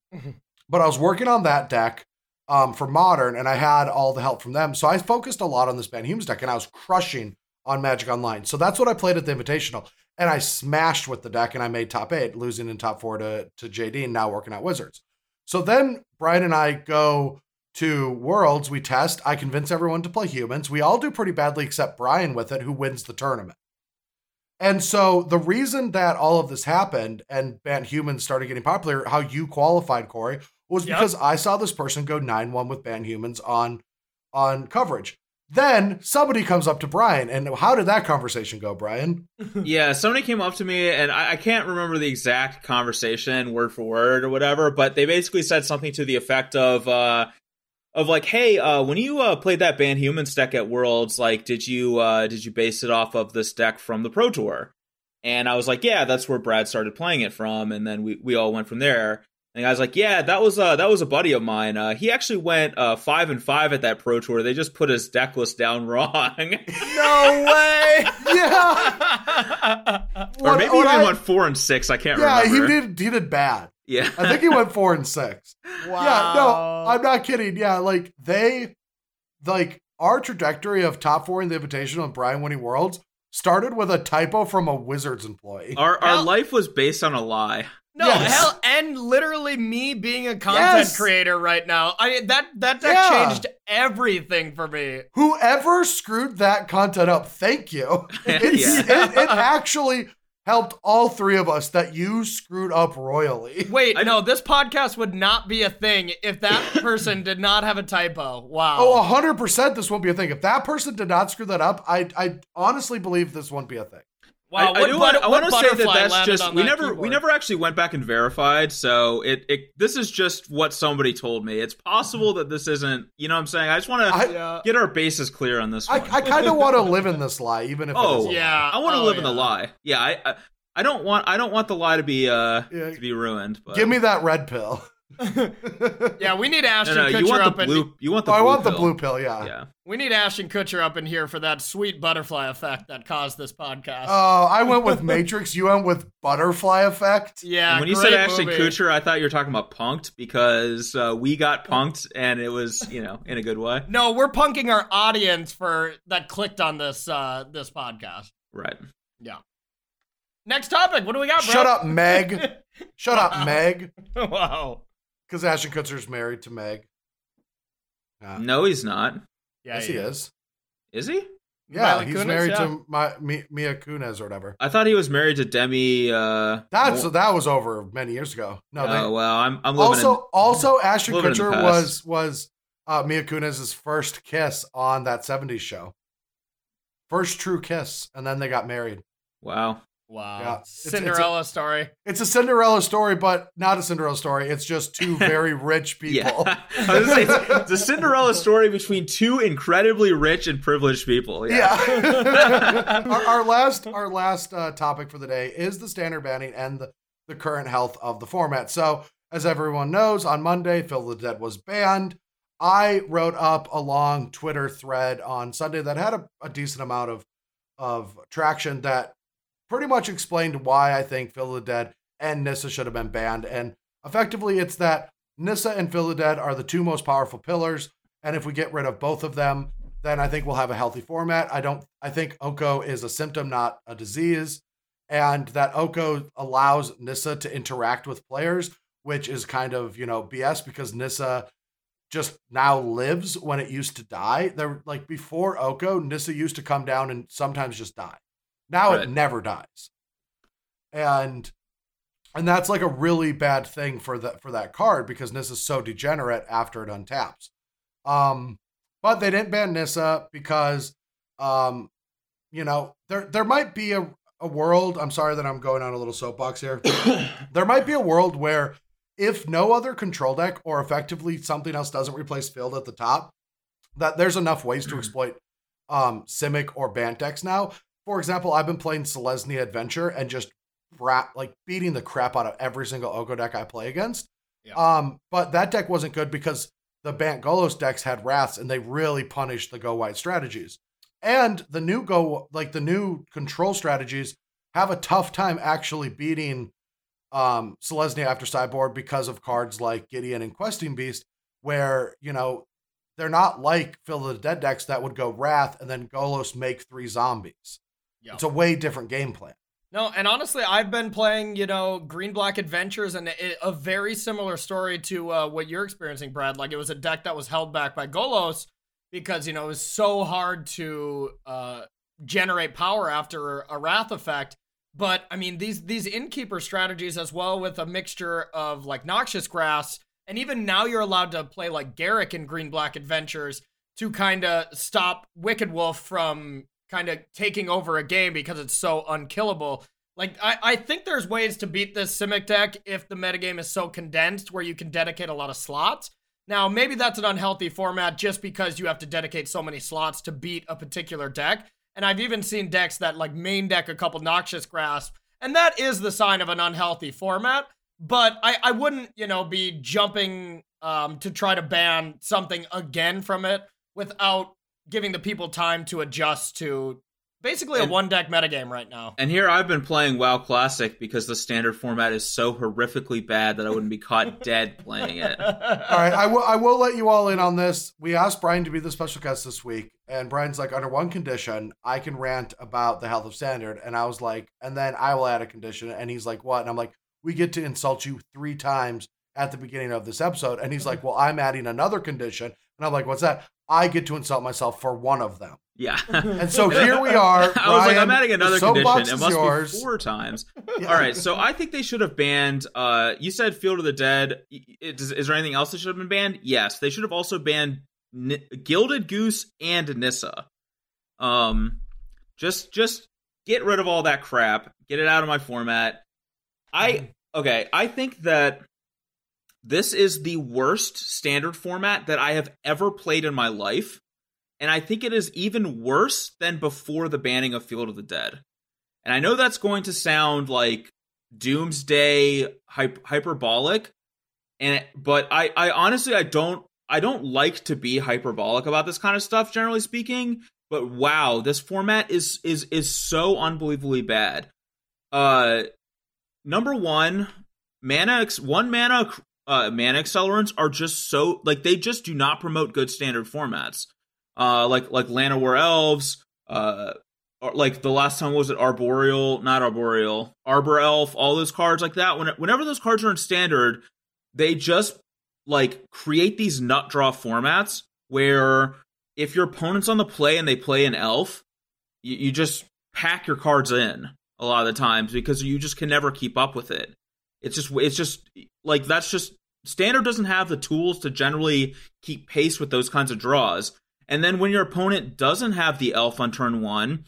but I was working on that deck. Um, for Modern, and I had all the help from them. So I focused a lot on this Bant Humans deck, and I was crushing on Magic Online. So that's what I played at the Invitational, and I smashed with the deck, and I made top eight, losing in top four to, to J D, and now working at Wizards. So then Brian and I go to Worlds, we test, I convince everyone to play Humans. We all do pretty badly except Brian with it, who wins the tournament. And so the reason that all of this happened and Bant Humans started getting popular, how you qualified, Corey, was because yep. I saw this person go nine one with Bant Humans on on coverage. Then somebody comes up to Brian, and how did that conversation go, Brian? Yeah, somebody came up to me, and I, I can't remember the exact conversation, word for word or whatever, but they basically said something to the effect of, uh, of like, hey, uh, when you uh, played that Bant Humans deck at Worlds, like, did you uh, did you base it off of this deck from the Pro Tour? And I was like, yeah, that's where Brad started playing it from, and then we, we all went from there. And I was like, yeah, that was uh, that was a buddy of mine. Uh, he actually went uh, five and five at that Pro Tour. They just put his deck list down wrong. No way! Yeah. Or maybe what, he I, went four and six. I can't yeah, remember. Yeah, he did. He did bad. Yeah, I think he went four and six. Wow. Yeah, no, I'm not kidding. Yeah, like they, like our trajectory of top four in the Invitational and Brian winning Worlds started with a typo from a Wizards employee. Our our Hell. life was based on a lie. No, yes. hell, and literally me being a content yes. creator right now. I that that deck yeah. changed everything for me. Whoever screwed that content up, thank you. It, yeah. it, it actually helped all three of us that you screwed up royally. Wait, I, no, this podcast would not be a thing if that person did not have a typo. Wow. Oh, one hundred percent this won't be a thing. If that person did not screw that up, I I honestly believe this won't be a thing. Wow, I, I do but, want, I want to say that that's just we that never keyboard. we never actually went back and verified. So it, it this is just what somebody told me. It's possible that this isn't. You know what I'm saying? I just want to uh, get our bases clear on this one. I, I kind of want to live in this lie, even if oh it is yeah, I want to oh, live yeah. in the lie. Yeah, I, I I don't want I don't want the lie to be uh yeah. to be ruined. But. Give me that red pill. Yeah, we need Ashton no, no, Kutcher you want up the blue, and you want the oh, blue I want pill. the blue pill, yeah. yeah. We need Ashton Kutcher up in here for that sweet butterfly effect that caused this podcast. Oh, I went with Matrix, you went with butterfly effect. Yeah. And when you said Ashton movie. Kutcher, I thought you were talking about punked because uh, we got punked and it was, you know, in a good way. No, we're punking our audience for that clicked on this uh, this podcast. Right. Yeah. Next topic, what do we got, bro? Shut up, Meg. Shut wow. up, Meg. Wow. Because Ashton Kutcher's married to Meg. Uh, no, he's not. Yeah, yes, he is. Is, is he? Yeah, Miley he's Kunis, married yeah. to my, M- Mia Kunis or whatever. I thought he was married to Demi. Uh, That's Mol- that was over many years ago. No, oh they, well, I'm. I'm living also, in, also Ashton Kutcher was was uh, Mia Kunis's first kiss on that seventies show. First true kiss, and then they got married. Wow. Wow. Yeah. Cinderella it's, it's a, story. It's a Cinderella story, but not a Cinderella story. It's just two very rich people. Yeah. I was gonna say, it's a Cinderella story between two incredibly rich and privileged people. Yeah. yeah. our, our last our last uh, topic for the day is the standard banning and the, the current health of the format. So, as everyone knows, on Monday, Field of the Dead was banned. I wrote up a long Twitter thread on Sunday that had a, a decent amount of, of traction that pretty much explained why I think Field of the Dead and Nissa should have been banned. And effectively, it's that Nissa and Field of the Dead are the two most powerful pillars. And if we get rid of both of them, then I think we'll have a healthy format. I don't. I think Oko is a symptom, not a disease. And that Oko allows Nissa to interact with players, which is kind of, you know, B S because Nissa just now lives when it used to die. There, like before Oko, Nissa used to come down and sometimes just die. Now right. it never dies. And and that's like a really bad thing for that for that card because Nissa's so degenerate after it untaps. Um, but they didn't ban Nissa because um, you know, there there might be a, a world, I'm sorry that I'm going on a little soapbox here. There might be a world where if no other control deck or effectively something else doesn't replace Field at the top, that there's enough ways to exploit um Simic or Bant decks now. For example, I've been playing Selesnya Adventure and just brat, like beating the crap out of every single Oko deck I play against. Yeah. Um, but that deck wasn't good because the Bant Golos decks had Wraths and they really punished the go white strategies. And the new go like the new control strategies have a tough time actually beating um, Selesnya after sideboard because of cards like Gideon and Questing Beast, where you know they're not like Field of the Dead decks that would go Wrath and then Golos make three zombies. Yep. It's a way different game plan. No, and honestly, I've been playing, you know, Green Black Adventures, and it, a very similar story to uh, what you're experiencing, Brad. Like, it was a deck that was held back by Golos because, you know, it was so hard to uh, generate power after a Wrath effect. But, I mean, these, these Innkeeper strategies as well with a mixture of, like, Noxious Grasp, and even now you're allowed to play, like, Garrick in Green Black Adventures to kind of stop Wicked Wolf from kind of taking over a game because it's so unkillable. Like, I, I think there's ways to beat this Simic deck if the metagame is so condensed where you can dedicate a lot of slots. Now, maybe that's an unhealthy format just because you have to dedicate so many slots to beat a particular deck. And I've even seen decks that, like, main deck a couple Noxious Grasp, and that is the sign of an unhealthy format. But I, I wouldn't, you know, be jumping um, to try to ban something again from it without giving the people time to adjust to basically a and, one deck metagame right now. And here I've been playing WoW Classic because the standard format is so horrifically bad that I wouldn't be caught dead playing it. All right, I will, I will let you all in on this. We asked Brian to be the special guest this week, and Brian's like, under one condition, I can rant about the health of standard. And I was like, and then I will add a condition. And he's like, what? And I'm like, we get to insult you three times at the beginning of this episode. And he's like, well, I'm adding another condition. And I'm like, what's that? I get to insult myself for one of them. Yeah. And so here we are. I Brian, was like, I'm adding another condition. It must yours. be four times. Yeah. All right. So I think they should have banned, uh, you said Field of the Dead. Is, is there anything else that should have been banned? Yes. They should have also banned N- Gilded Goose and Nissa. Um, just, just Get rid of all that crap. Get it out of my format. I okay, I think that this is the worst standard format that I have ever played in my life. And I think it is even worse than before the banning of Field of the Dead. And I know that's going to sound like doomsday hyper- hyperbolic. And but I, I honestly I don't I don't like to be hyperbolic about this kind of stuff, generally speaking. But wow, this format is is is so unbelievably bad. Uh, number one, mana ex- one mana uh, mana accelerants are just so like they just do not promote good standard formats. Uh, like like Lana War Elves, uh, or like the last time was it Arboreal, not Arboreal, Arbor Elf, all those cards like that. When, whenever those cards are in standard, they just like create these nut draw formats where if your opponent's on the play and they play an elf, you, you just pack your cards in a lot of the times because you just can never keep up with it. It's just it's just like that's just standard doesn't have the tools to generally keep pace with those kinds of draws. And then when your opponent doesn't have the elf on turn one,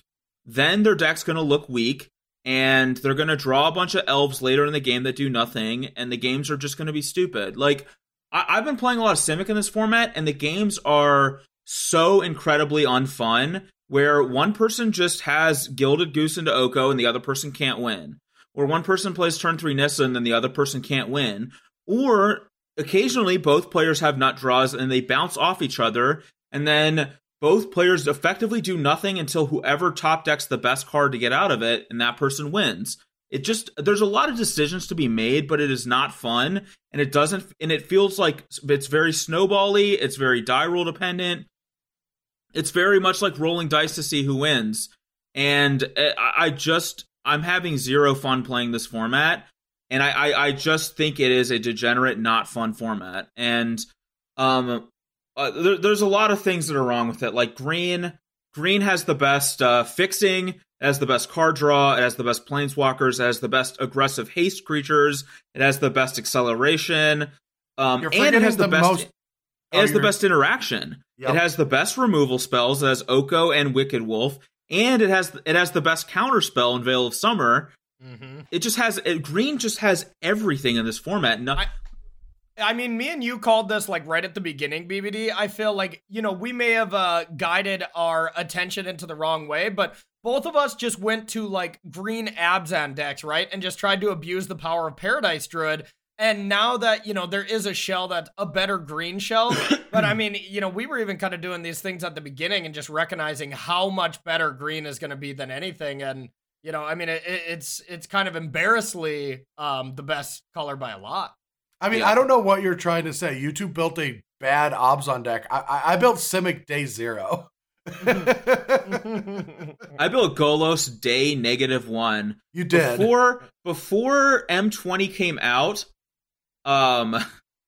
then their deck's going to look weak and they're going to draw a bunch of elves later in the game that do nothing. And the games are just going to be stupid. Like I- I've been playing a lot of Simic in this format and the games are so incredibly unfun where one person just has Gilded Goose into Oko and the other person can't win. Or one person plays turn three Nissa and then the other person can't win. Or occasionally both players have nut draws and they bounce off each other. And then both players effectively do nothing until whoever top decks the best card to get out of it, and that person wins. It just, there's a lot of decisions to be made, but it is not fun, and it doesn't, and it feels like it's very snowbally, it's very die roll dependent, it's very much like rolling dice to see who wins, and I just, I'm having zero fun playing this format, and I, I, I just think it is a degenerate, not fun format, and, um... Uh, there, there's a lot of things that are wrong with it. Like green, green has the best uh, fixing, it has the best card draw, it has the best planeswalkers, it has the best aggressive haste creatures, it has the best acceleration, um, and it has the, the best, most... oh, it has the best interaction. Yep. It has the best removal spells. It has Oko and Wicked Wolf, and it has it has the best counter spell in Veil of Summer. Mm-hmm. It just has it, green just has everything in this format. No, I- I mean, me and you called this, like, right at the beginning, B B D. I feel like, you know, we may have uh, guided our attention into the wrong way, but both of us just went to, like, green Abzan decks, right? And just tried to abuse the power of Paradise Druid. And now that, you know, there is a shell that's a better green shell, but I mean, you know, we were even kind of doing these things at the beginning and just recognizing how much better green is going to be than anything. And, you know, I mean, it, it's it's kind of embarrassingly um, the best color by a lot. I mean, yeah. I don't know what you're trying to say. You two built a bad Abzan deck. I, I, I built Simic day zero. I built Golos day negative one. You did. Before before M twenty came out, um,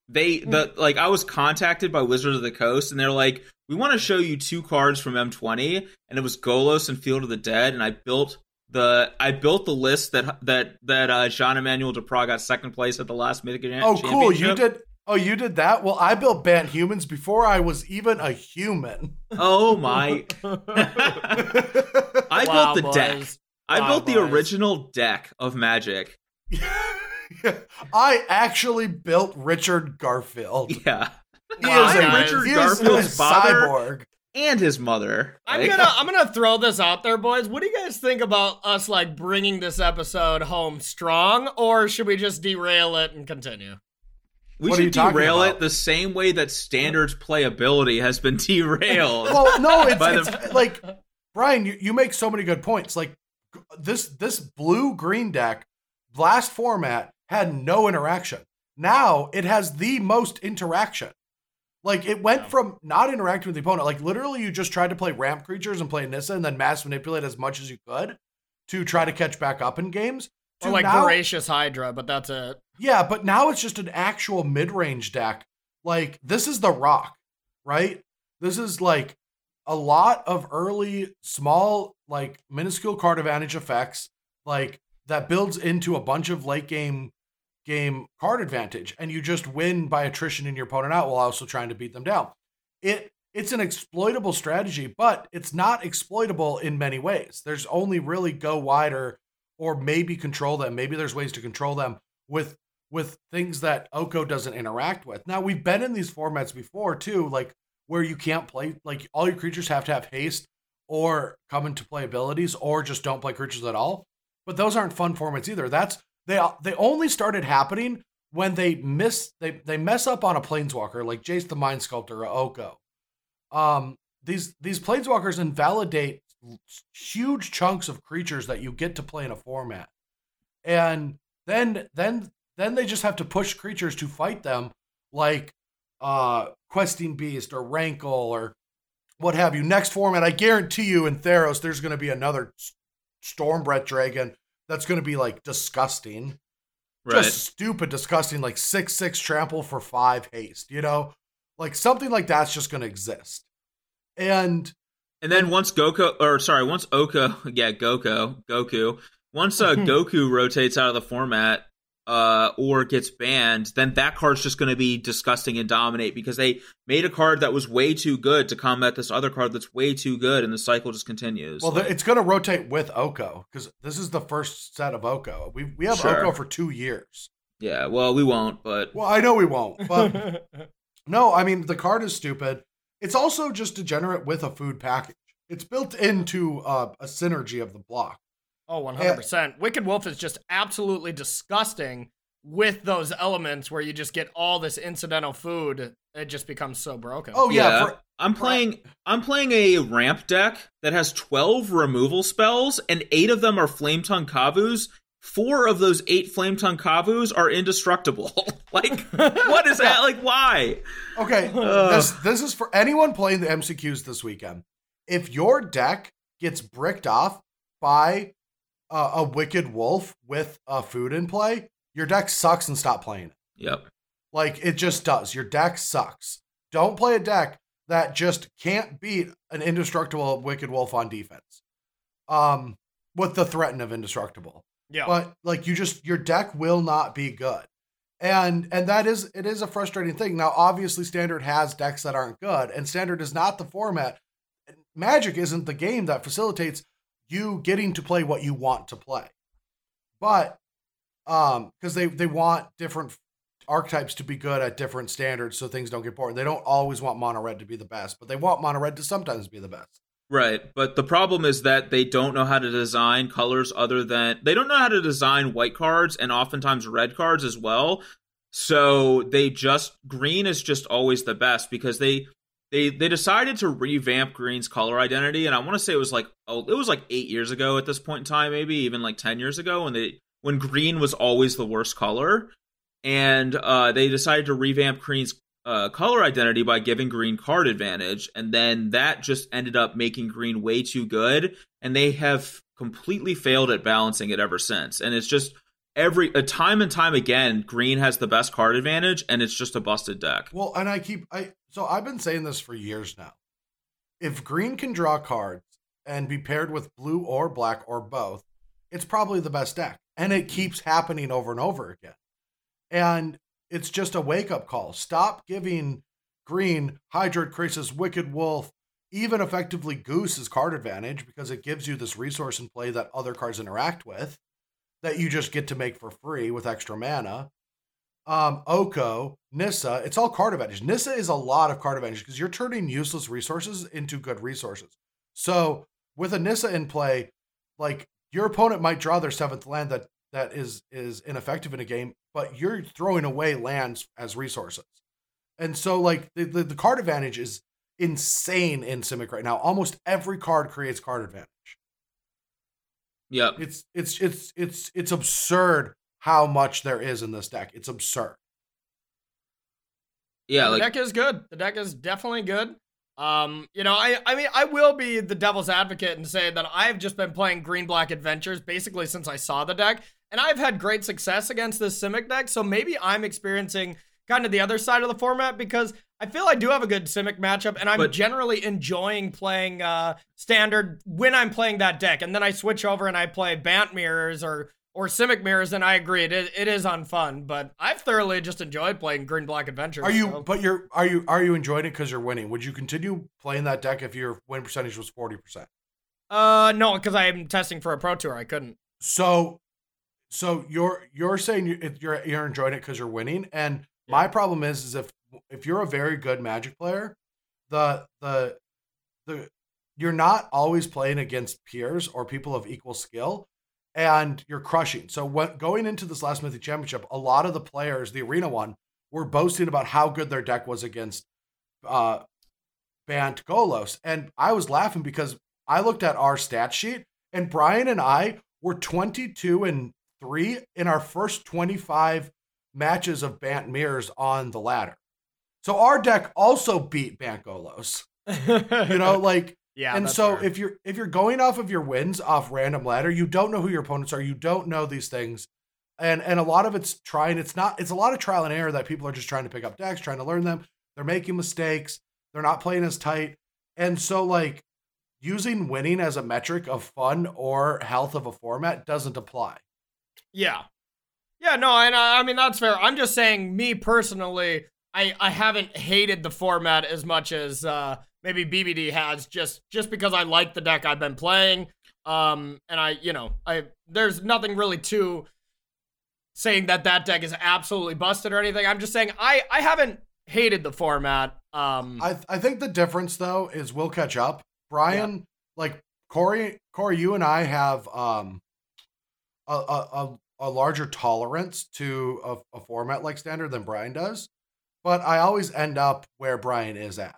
they the like I was contacted by Wizards of the Coast, and they're like, "We want to show you two cards from M twenty," and it was Golos and Field of the Dead, and I built. The I built the list that that that uh, Jean-Emmanuel Dupraz got second place at the last Mythic Championship. Oh, cool! You did. Oh, you did that. Well, I built Bant Humans before I was even a human. Oh my! I wow, built the boys. deck. I wow, built the boys. original deck of Magic. I actually built Richard Garfield. Yeah, he wow, is guys. a Richard he Garfield's is a cyborg. And his mother. I'm like, gonna I'm gonna throw this out there, boys. What do you guys think about us like bringing this episode home strong, or should we just derail it and continue? We what should derail it the same way that standards playability has been derailed. Well, no, it's, by it's the... like Brian, you, you make so many good points. Like this this blue green deck last format had no interaction. Now it has the most interaction. Like, it went yeah. from not interacting with the opponent, like, literally you just tried to play ramp creatures and play Nissa and then mass manipulate as much as you could to try to catch back up in games. Or, like, now, Voracious Hydra, but that's it. Yeah, but now it's just an actual mid-range deck. Like, this is the Rock, right? This is, like, a lot of early, small, like, minuscule card advantage effects, like, that builds into a bunch of late-game game card advantage, and you just win by attrition in your opponent out while also trying to beat them down. It it's an exploitable strategy, but it's not exploitable in many ways. There's only really go wider or maybe control them. Maybe there's ways to control them with with things that Oko doesn't interact with. Now, we've been in these formats before, too, like where you can't play, like all your creatures have to have haste or come into play abilities or just don't play creatures at all. But those aren't fun formats either. That's they they only started happening when they miss they, they mess up on a planeswalker like Jace the Mind Sculptor or Oko. Um, these these planeswalkers invalidate huge chunks of creatures that you get to play in a format, and then then then they just have to push creatures to fight them, like uh, Questing Beast or Rankle or what have you. Next format, I guarantee you, in Theros, there's going to be another Stormbreath Dragon that's going to be like disgusting, right. Just stupid, disgusting, like six six trample for five haste, you know. Like something like that's just going to exist, and and then once Goku or sorry, once Oko, yeah, Goku, Goku. Once uh, Goku rotates out of the format uh, or gets banned, then that card's just going to be disgusting and dominate because they made a card that was way too good to combat this other card that's way too good, and the cycle just continues. Well, like, it's going to rotate with Oko because this is the first set of Oko. We we have sure. Oko for two years. Yeah, well, we won't, but well, I know we won't, but. No, I mean, the card is stupid. It's also just degenerate with a food package. It's built into uh, a synergy of the block. Oh, one hundred percent. And Wicked Wolf is just absolutely disgusting with those elements where you just get all this incidental food. It just becomes so broken. Oh, yeah. yeah. For, I'm, for, playing, I'm playing a ramp deck that has twelve removal spells, and eight of them are Flametongue Kavus. Four of those eight Flametongue Kavus are indestructible. Like, what is that? Like, why? Okay, uh, this this is for anyone playing the M C Qs this weekend. If your deck gets bricked off by uh, a Wicked Wolf with uh, food in play, your deck sucks and stop playing it. Yep. Like, it just does. Your deck sucks. Don't play a deck that just can't beat an indestructible Wicked Wolf on defense um, with the threat of indestructible. Yeah. But like you just, your deck will not be good. And, and that is, it is a frustrating thing. Now, obviously Standard has decks that aren't good, and Standard is not the format. Magic isn't the game that facilitates you getting to play what you want to play. But, um, cause they, they want different archetypes to be good at different standards. So things don't get boring. They don't always want mono red to be the best, but they want mono red to sometimes be the best. Right, but the problem is that they don't know how to design colors other than... They don't know how to design white cards and oftentimes red cards as well. So they just... Green is just always the best because they they, they decided to revamp Green's color identity. And I want to say it was like oh, it was like eight years ago at this point in time, maybe even like ten years ago when, they, when Green was always the worst color. And uh, they decided to revamp Green's Uh, color identity by giving green card advantage, and then that just ended up making green way too good, and they have completely failed at balancing it ever since. And it's just every uh, time and time again, green has the best card advantage, and it's just a busted deck. Well, and I keep I so I've been saying this for years now. If green can draw cards and be paired with blue or black or both, it's probably the best deck, and it keeps happening over and over again. And it's just a wake-up call. Stop giving green, Hydroid Krasis, Wicked Wolf, even effectively Goose as card advantage, because it gives you this resource in play that other cards interact with that you just get to make for free with extra mana. Um, Oko, Nissa, it's all card advantage. Nissa is a lot of card advantage because you're turning useless resources into good resources. So with a Nissa in play, like your opponent might draw their seventh land that that is is ineffective in a game, but you're throwing away lands as resources. And so like the, the, the card advantage is insane in Simic right now. Almost every card creates card advantage. Yeah. It's, it's, it's, it's, it's absurd how much there is in this deck. It's absurd. Yeah. Like- the deck is good. The deck is definitely good. Um, you know, I, I mean, I will be the devil's advocate and say that I've just been playing Green Black Adventures basically since I saw the deck, and I've had great success against this Simic deck, so maybe I'm experiencing kind of the other side of the format because I feel I do have a good Simic matchup, and I'm but, generally enjoying playing uh, Standard when I'm playing that deck, and then I switch over and I play Bant Mirrors or or Simic mirrors, and I agree, it is, it is unfun, but I've thoroughly just enjoyed playing Green Black Adventures. Are you, so. but you're, are you, are you enjoying it because you're winning? Would you continue playing that deck if your win percentage was forty percent? Uh, no, because I'm testing for a pro tour. I couldn't. So, so you're, you're saying you're, you're, you're enjoying it because you're winning. And yeah. my problem is, is if, if you're a very good Magic player, the, the, the, you're not always playing against peers or people of equal skill. And you're crushing. So what, going into this last Mythic Championship, a lot of the players, the arena one, were boasting about how good their deck was against uh, Bant Golos. And I was laughing because I looked at our stat sheet, and Brian and I were twenty-two and three in our first twenty-five matches of Bant mirrors on the ladder. So our deck also beat Bant Golos. You know, like... Yeah, and so fair. if you're if you're going off of your wins off random ladder, you don't know who your opponents are, you don't know these things, and and a lot of it's trying. It's not. It's a lot of trial and error that people are just trying to pick up decks, trying to learn them. They're making mistakes. They're not playing as tight, and so like using winning as a metric of fun or health of a format doesn't apply. Yeah, yeah, no, and I, I mean that's fair. I'm just saying, me personally, I I haven't hated the format as much as. Uh, Maybe B B D has just, just because I like the deck I've been playing. Um, and I, you know, I there's nothing really to saying that that deck is absolutely busted or anything. I'm just saying I, I haven't hated the format. Um, I I think the difference, though, is we'll catch up. Brian, yeah. like Corey, Corey, you and I have um, a, a, a larger tolerance to a, a format like Standard than Brian does. But I always end up where Brian is at.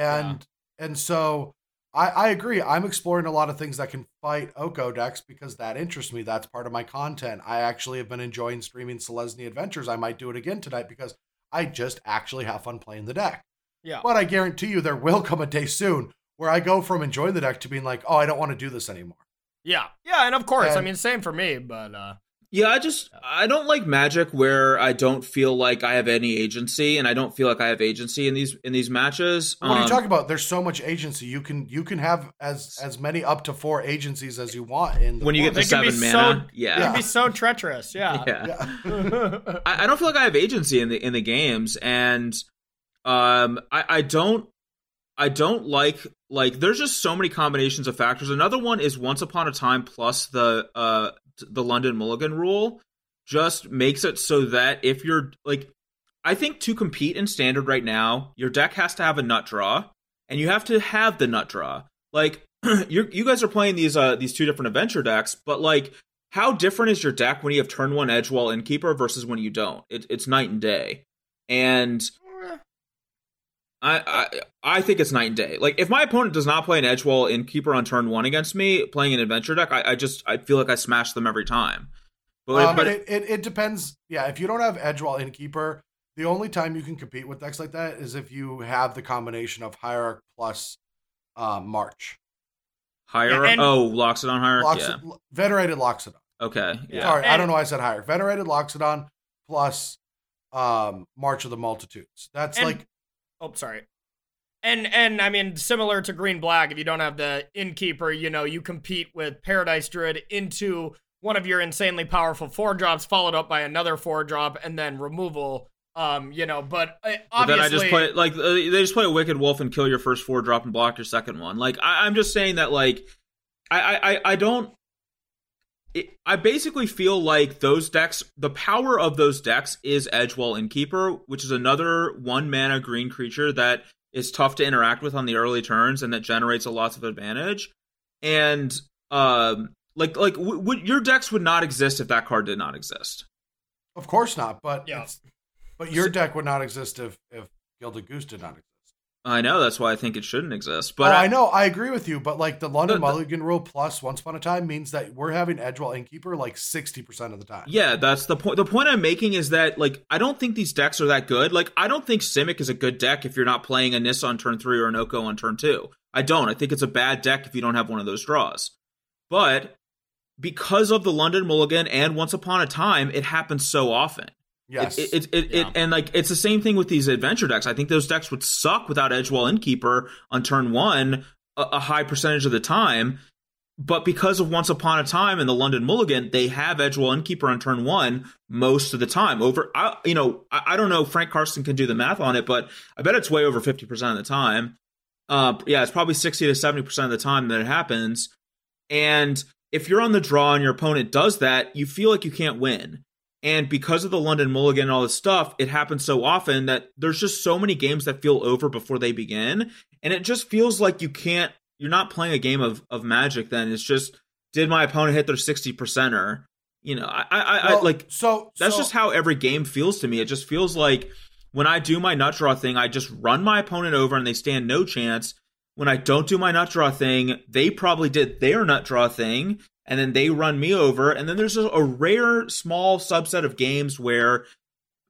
And yeah. and so I, I agree. I'm exploring a lot of things that can fight Oko decks because that interests me. That's part of my content. I actually have been enjoying streaming Selesnya Adventures. I might do it again tonight because I just actually have fun playing the deck. Yeah. But I guarantee you there will come a day soon where I go from enjoying the deck to being like, oh, I don't want to do this anymore. Yeah. Yeah, and of course. And, I mean, same for me, but... uh Yeah, I just, I don't like Magic where I don't feel like I have any agency, and I don't feel like I have agency in these in these matches. What um, are you talking about? There's so much agency. You can you can have as as many up to four agencies as you want. In the when you world. get the they seven mana. So, yeah. It can be so treacherous, yeah. yeah. yeah. I, I don't feel like I have agency in the in the games, and um, I, I don't, I don't like, like, there's just so many combinations of factors. Another one is Once Upon a Time plus the uh the London Mulligan rule just makes it so that if you're, like, I think to compete in Standard right now, your deck has to have a nut draw, and you have to have the nut draw. Like, you you guys are playing these uh these two different adventure decks, but, like, how different is your deck when you have turn one Edgewall Innkeeper versus when you don't? It, it's night and day. And... I, I I think it's night and day. Like, if my opponent does not play an Edgewall Innkeeper on turn one against me, playing an adventure deck, I, I just I feel like I smash them every time. But, um, but it, it it depends. Yeah, if you don't have Edgewall Innkeeper, the only time you can compete with decks like that is if you have the combination of Hierarch plus uh, March. Hierarch. And, oh, Loxodon Hierarch. Loxodon, yeah. Venerated Loxodon. Okay. Yeah. Sorry, and, I don't know why I said Hierarch. Venerated Loxodon plus um, March of the Multitudes. That's and, like. Oh, sorry. And, and I mean, similar to Green Black, if you don't have the Innkeeper, you know, you compete with Paradise Druid into one of your insanely powerful four drops, followed up by another four drop, and then removal, um, you know, but obviously... But then I just play, like, uh, they just play a Wicked Wolf and kill your first four drop and block your second one. Like, I, I'm just saying that, like, I, I, I don't... It, I basically feel like those decks, the power of those decks is Edgewall Innkeeper, which is another one mana green creature that is tough to interact with on the early turns and that generates a lot of advantage. And um, like like w- w- your decks would not exist if that card did not exist. Of course not, but yeah. but your so, deck would not exist if, if Gilded Goose did not exist. I know, that's why I think it shouldn't exist. But oh, I, I know, I agree with you, but like the London the, Mulligan rule plus Once Upon a Time means that we're having Edgewall Innkeeper like sixty percent of the time. Yeah, that's the point. The point I'm making is that, like, I don't think these decks are that good. Like, I don't think Simic is a good deck if you're not playing a Nissa on turn three or an Oko on turn two. I don't. I think it's a bad deck if you don't have one of those draws. But because of the London Mulligan and Once Upon a Time, it happens so often. Yes, it, it, it, it, yeah. it, and like it's the same thing with these adventure decks. I think those decks would suck without Edgewall Innkeeper on turn one a, a high percentage of the time. But because of Once Upon a Time and the London Mulligan, they have Edgewall Innkeeper on turn one most of the time. Over, I, you know, I, I don't know. Frank Carson can do the math on it, but I bet it's way over fifty percent of the time. Uh, yeah, it's probably sixty to seventy percent of the time that it happens. And if you're on the draw and your opponent does that, you feel like you can't win. And because of the London Mulligan and all this stuff, it happens so often that there's just so many games that feel over before they begin, and it just feels like you can't. You're not playing a game of, of Magic then. It's just, did my opponent hit their sixty percenter? You know, I, I, well, I like, so that's so, just how every game feels to me. It just feels like when I do my nut draw thing, I just run my opponent over and they stand no chance. When I don't do my nut draw thing, they probably did their nut draw thing, and then they run me over. And then there's a, a rare small subset of games where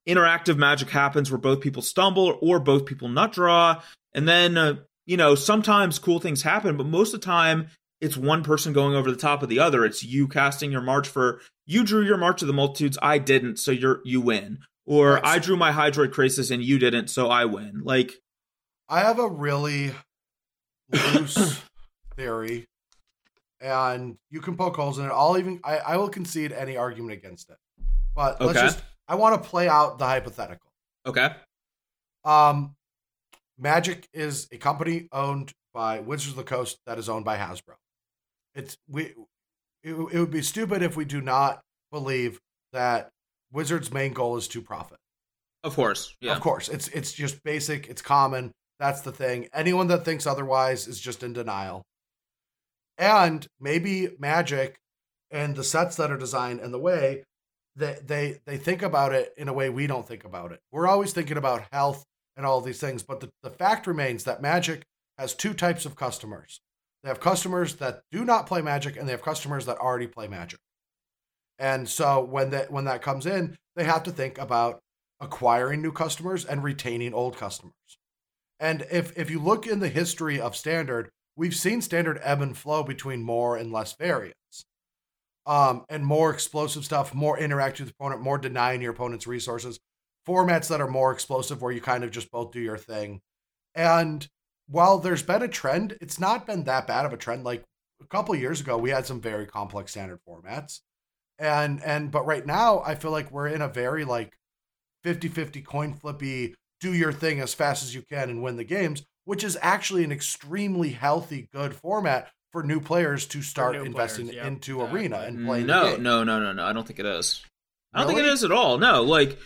interactive Magic happens, where both people stumble or both people nut draw. And then, uh, you know, sometimes cool things happen, but most of the time it's one person going over the top of the other. It's you casting your march for, you drew your March of the Multitudes, I didn't, so you're you win. Or right. I drew my Hydroid Krasis and you didn't, so I win. Like, I have a really loose theory, and you can poke holes in it. I'll even I, I will concede any argument against it. But okay. let's just I want to play out the hypothetical. Okay. Um Magic is a company owned by Wizards of the Coast that is owned by Hasbro. It's we. It, it would be stupid if we do not believe that Wizards' main goal is to profit. Of course, yeah. Of course, it's it's just basic. It's common. That's the thing. Anyone that thinks otherwise is just in denial. And maybe Magic and the sets that are designed and the way that they they think about it in a way we don't think about it. We're always thinking about health and all these things. But the, the fact remains that Magic has two types of customers. They have customers that do not play Magic, and they have customers that already play Magic. And so when that when that comes in, they have to think about acquiring new customers and retaining old customers. And if if you look in the history of Standard, we've seen Standard ebb and flow between more and less variants. Um, and more explosive stuff, more interacting with the opponent, more denying your opponent's resources. Formats that are more explosive where you kind of just both do your thing. And while there's been a trend, it's not been that bad of a trend. Like a couple of years ago, we had some very complex Standard formats. And, and, but right now I feel like we're in a very like fifty-fifty coin flippy, do your thing as fast as you can and win the games, which is actually an extremely healthy, good format for new players to start investing players, yeah. into yeah. Arena and playing. No, no, no, no, no. I don't think it is. I don't really? think it is at all. No, like,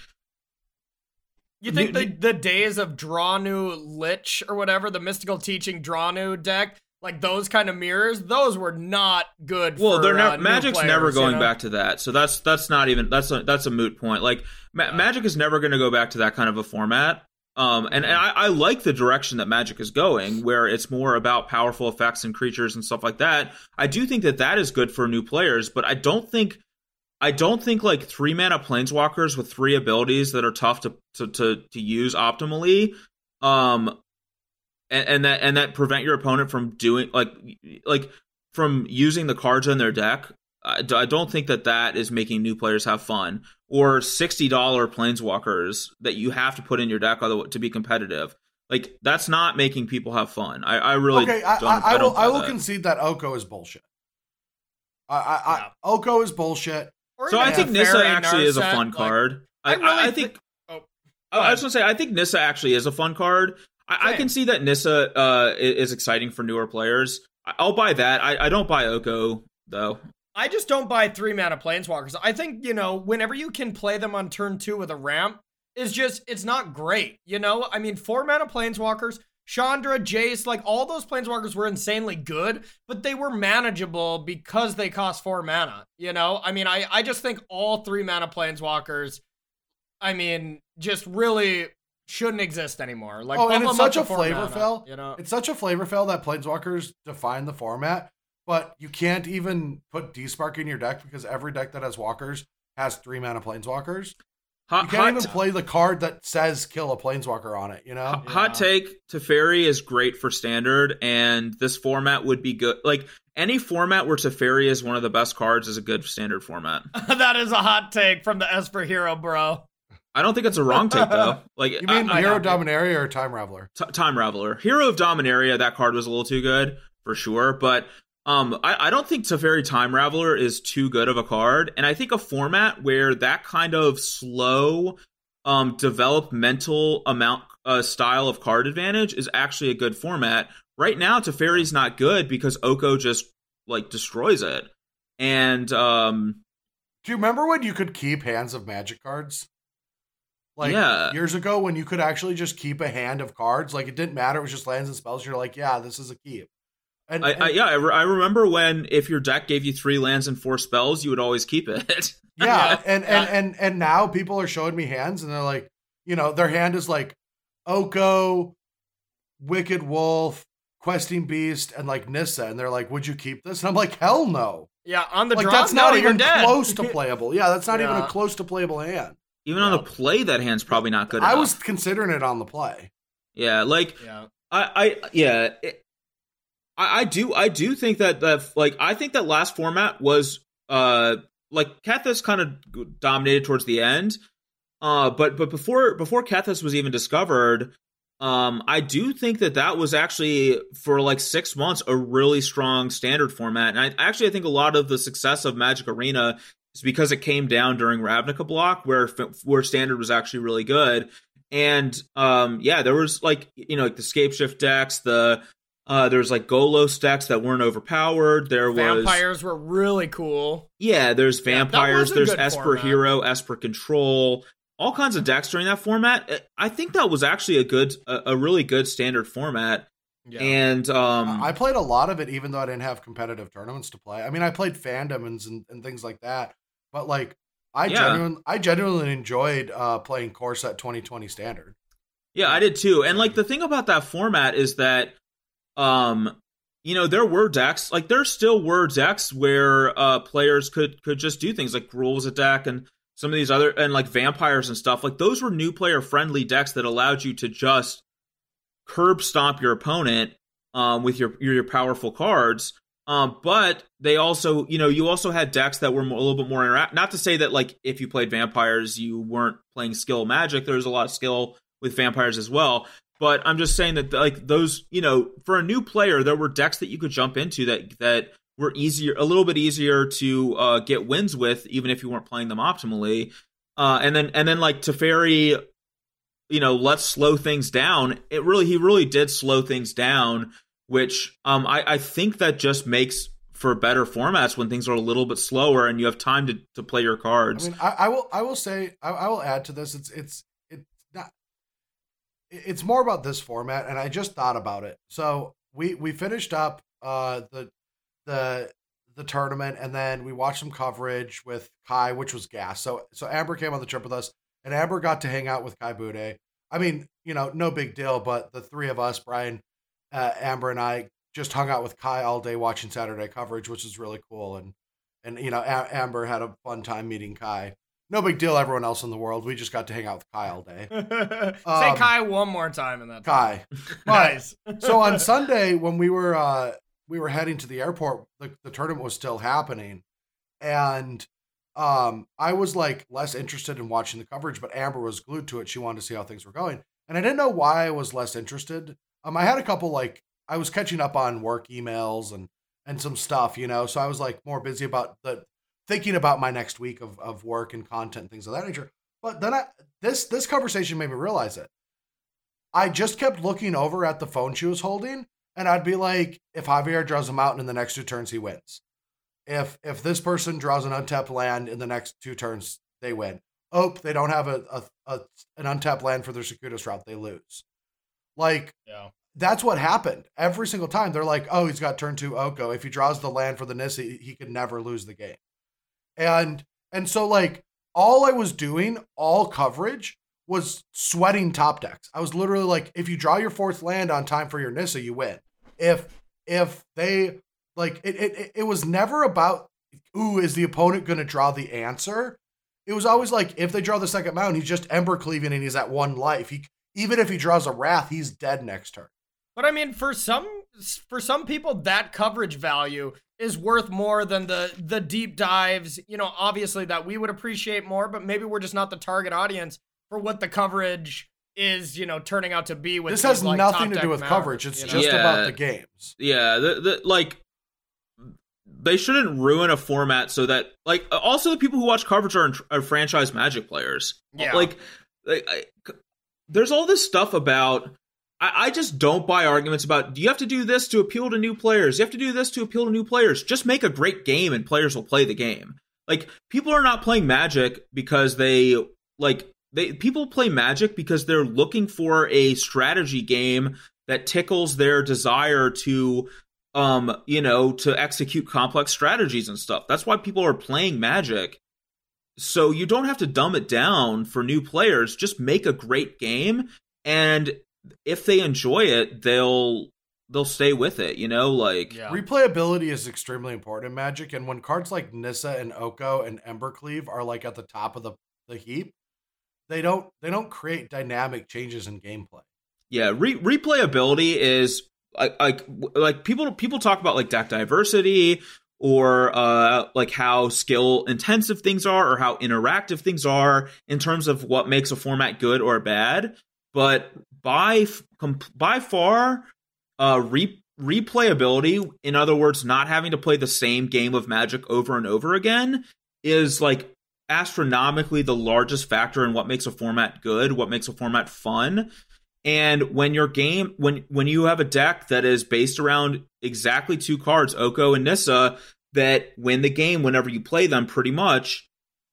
You think the, the days of Drawnu Lich or whatever, the Mystical Teaching Drawnu deck, like those kind of mirrors, those were not good well, for they're never, uh, Magic's players, never going you know? back to that. So that's that's not even, that's a, that's a moot point. Like ma- yeah. Magic is never going to go back to that kind of a format. Um, and, and I, I like the direction that Magic is going, where it's more about powerful effects and creatures and stuff like that. I do think that that is good for new players, but I don't think... I don't think like three mana planeswalkers with three abilities that are tough to to to, to use optimally, um, and, and that and that prevent your opponent from doing like like from using the cards in their deck. I, I don't think that that is making new players have fun. Or sixty dollar planeswalkers that you have to put in your deck to be competitive. Like that's not making people have fun. I, I really okay. Don't, I, I, I don't. I will, I will concede that Oko is bullshit. I, I, I yeah. Oko is bullshit. So I think Nissa actually is a fun card. I I think I was gonna say I think Nissa actually is a fun card. I can see that Nissa uh, is exciting for newer players. I'll buy that. I, I don't buy Oko though. I just don't buy three mana planeswalkers. I think you know whenever you can play them on turn two with a ramp is just it's not great. You know I mean four mana planeswalkers. Chandra, Jace, like all those planeswalkers were insanely good, but they were manageable because they cost four mana, you know? I mean, I, I just think all three mana planeswalkers, I mean, just really shouldn't exist anymore. Like, oh, and it's such a flavor fail. You know? It's such a flavor fail that planeswalkers define the format, but you can't even put D-Spark in your deck because every deck that has walkers has three mana planeswalkers. Hot, you can't hot even t- play the card that says kill a planeswalker on it, you know? Hot, yeah. hot take, Teferi is great for Standard, and this format would be good. Like, any format where Teferi is one of the best cards is a good Standard format. That is a hot take from the Esper Hero, bro. I don't think it's a wrong take, though. Like, You mean I, Hero I Dominaria or Time Raveler? T- Time Raveler. Hero of Dominaria, that card was a little too good, for sure, but Um, I, I don't think Teferi Time Raveler is too good of a card, and I think a format where that kind of slow, um, developmental amount uh, style of card advantage is actually a good format. Right now, Teferi's not good because Oko just like destroys it. And um, do you remember when you could keep hands of Magic cards? Like yeah. years ago, when you could actually just keep a hand of cards, like it didn't matter. It was just lands and spells. You're like, yeah, this is a keep. And, I, and, I, yeah, I, re- I remember when if your deck gave you three lands and four spells, you would always keep it. yeah, yeah. And, and, and, and now people are showing me hands, and they're like, you know, their hand is like Oko, Wicked Wolf, Questing Beast, and like Nissa, and they're like, would you keep this? And I'm like, hell no. Yeah, on the like, draw, that's not even dead. close to playable. Yeah, that's not yeah. even a close to playable hand. Even yeah. on the play, that hand's probably not good I enough. I was considering it on the play. Yeah, like, yeah. I, I, yeah... It, I, I do I do think that, that like I think that last format was uh like Kathas kind of dominated towards the end. Uh but but before before Kathas was even discovered, um I do think that that was actually for like six months a really strong standard format. And I actually I think a lot of the success of Magic Arena is because it came down during Ravnica block where where standard was actually really good. And um yeah, there was like you know like the Scapeshift decks, the Uh, there's like Golos decks that weren't overpowered. There vampires was vampires were really cool. Yeah, there's vampires. Yeah, there's Esper format. Hero, Esper Control, all kinds of decks during that format. I think that was actually a good, a, a really good standard format. Yeah. And um, I played a lot of it, even though I didn't have competitive tournaments to play. I mean, I played fandoms and, and things like that. But like, I yeah. genuinely, I genuinely enjoyed uh, playing Core Set twenty twenty Standard. Yeah, I did too. And like the thing about that format is that. Um, you know, there were decks, like there still were decks where uh, players could, could just do things like Gruul was a deck and some of these other, and like vampires and stuff. Like those were new player friendly decks that allowed you to just curb stomp your opponent um, with your, your, your powerful cards. Um, but they also, you know, you also had decks that were more, a little bit more interact. Not to say that like if you played vampires, you weren't playing skill Magic. There was a lot of skill with vampires as well. But I'm just saying that, like, those, you know, for a new player, there were decks that you could jump into that that were easier, a little bit easier to uh, get wins with, even if you weren't playing them optimally. Uh, and then, and then, like Teferi, you know, let's slow things down. It really, he really did slow things down, which um, I, I think that just makes for better formats when things are a little bit slower and you have time to, to play your cards. I mean, I, I will, I will say, I, I will add to this. It's, it's. It's more about this format, and I just thought about it. So we, we finished up uh, the the the tournament, and then we watched some coverage with Kai, which was gas. So so Amber came on the trip with us, and Amber got to hang out with Kai Budde. I mean, you know, no big deal, but the three of us, Brian, uh, Amber, and I, just hung out with Kai all day watching Saturday coverage, which is really cool. And, and you know, a- Amber had a fun time meeting Kai. No big deal, everyone else in the world. We just got to hang out with Kai all day. um, Say Kai one more time in that. Kai. Nice. So on Sunday, when we were uh, we were heading to the airport, the, the tournament was still happening. And um, I was like less interested in watching the coverage, but Amber was glued to it. She wanted to see how things were going. And I didn't know why I was less interested. Um, I had a couple, like, I was catching up on work emails and, and some stuff, you know. So I was like more busy about the thinking about my next week of, of work and content, things of that nature. But then I, this, this conversation made me realize it. I just kept looking over at the phone she was holding, and I'd be like, if Javier draws a mountain in the next two turns, he wins. If, if this person draws an untapped land in the next two turns, they win. Oh, they don't have a, a, a an untapped land for their circuitous route. They lose. Like, yeah. That's what happened every single time. They're like, oh, he's got turn two Oko. If he draws the land for the Nissa, he, he could never lose the game. And and so, like, all I was doing, all coverage, was sweating top decks. I was literally like, if you draw your fourth land on time for your Nissa, you win. If if they, like, it it, it was never about, ooh, is the opponent going to draw the answer? It was always like, if they draw the second mountain, he's just Ember Cleaving and he's at one life. He, even if he draws a Wrath, he's dead next turn. But, I mean, for some for some people, that coverage value is worth more than the the deep dives, you know, obviously that we would appreciate more, but maybe we're just not the target audience for what the coverage is, you know, turning out to be. With this has like, nothing to do with coverage. It's just yeah. about the games. Yeah, the, the, like they shouldn't ruin a format so that, like, also the people who watch coverage are, are franchise Magic players. Yeah. Like, like I, there's all this stuff about, I, I just don't buy arguments about, do you have to do this to appeal to new players? You have to do this to appeal to new players. Just make a great game and players will play the game. Like, people are not playing Magic because they, like, they people play Magic because they're looking for a strategy game that tickles their desire to, um, you know, to execute complex strategies and stuff. That's why people are playing Magic. So you don't have to dumb it down for new players. Just make a great game, and if they enjoy it, they'll they'll stay with it. You know, like yeah. replayability is extremely important in Magic. And when cards like Nissa and Oko and Embercleave are like at the top of the the heap, they don't they don't create dynamic changes in gameplay. Yeah, re- replayability is like like like people people talk about like deck diversity or uh, like how skill intensive things are or how interactive things are in terms of what makes a format good or bad. But by by far, uh, re- replayability, in other words, not having to play the same game of Magic over and over again, is like astronomically the largest factor in what makes a format good, what makes a format fun. And when your game, when when you have a deck that is based around exactly two cards, Oko and Nissa, that win the game whenever you play them, pretty much,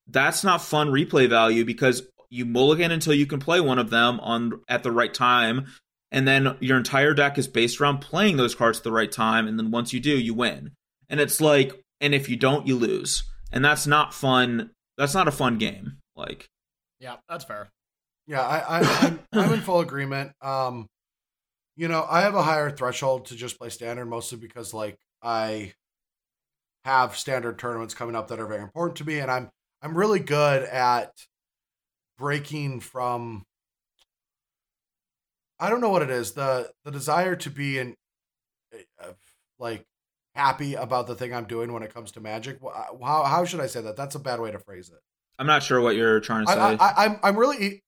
that's not fun replay value because you mulligan until you can play one of them on at the right time, and then your entire deck is based around playing those cards at the right time, and then once you do, you win. And it's like, and if you don't, you lose. And that's not fun. That's not a fun game. Like, yeah, that's fair. Yeah, I, I, I'm, I'm in full agreement. Um, you know, I have a higher threshold to just play standard, mostly because like I have standard tournaments coming up that are very important to me, and I'm I'm really good at breaking from. I don't know what it is, the the desire to be in uh, like happy about the thing I'm doing when it comes to Magic. How how should I say that? That's a bad way to phrase it. I'm not sure what you're trying to say. I, I, I'm I'm really.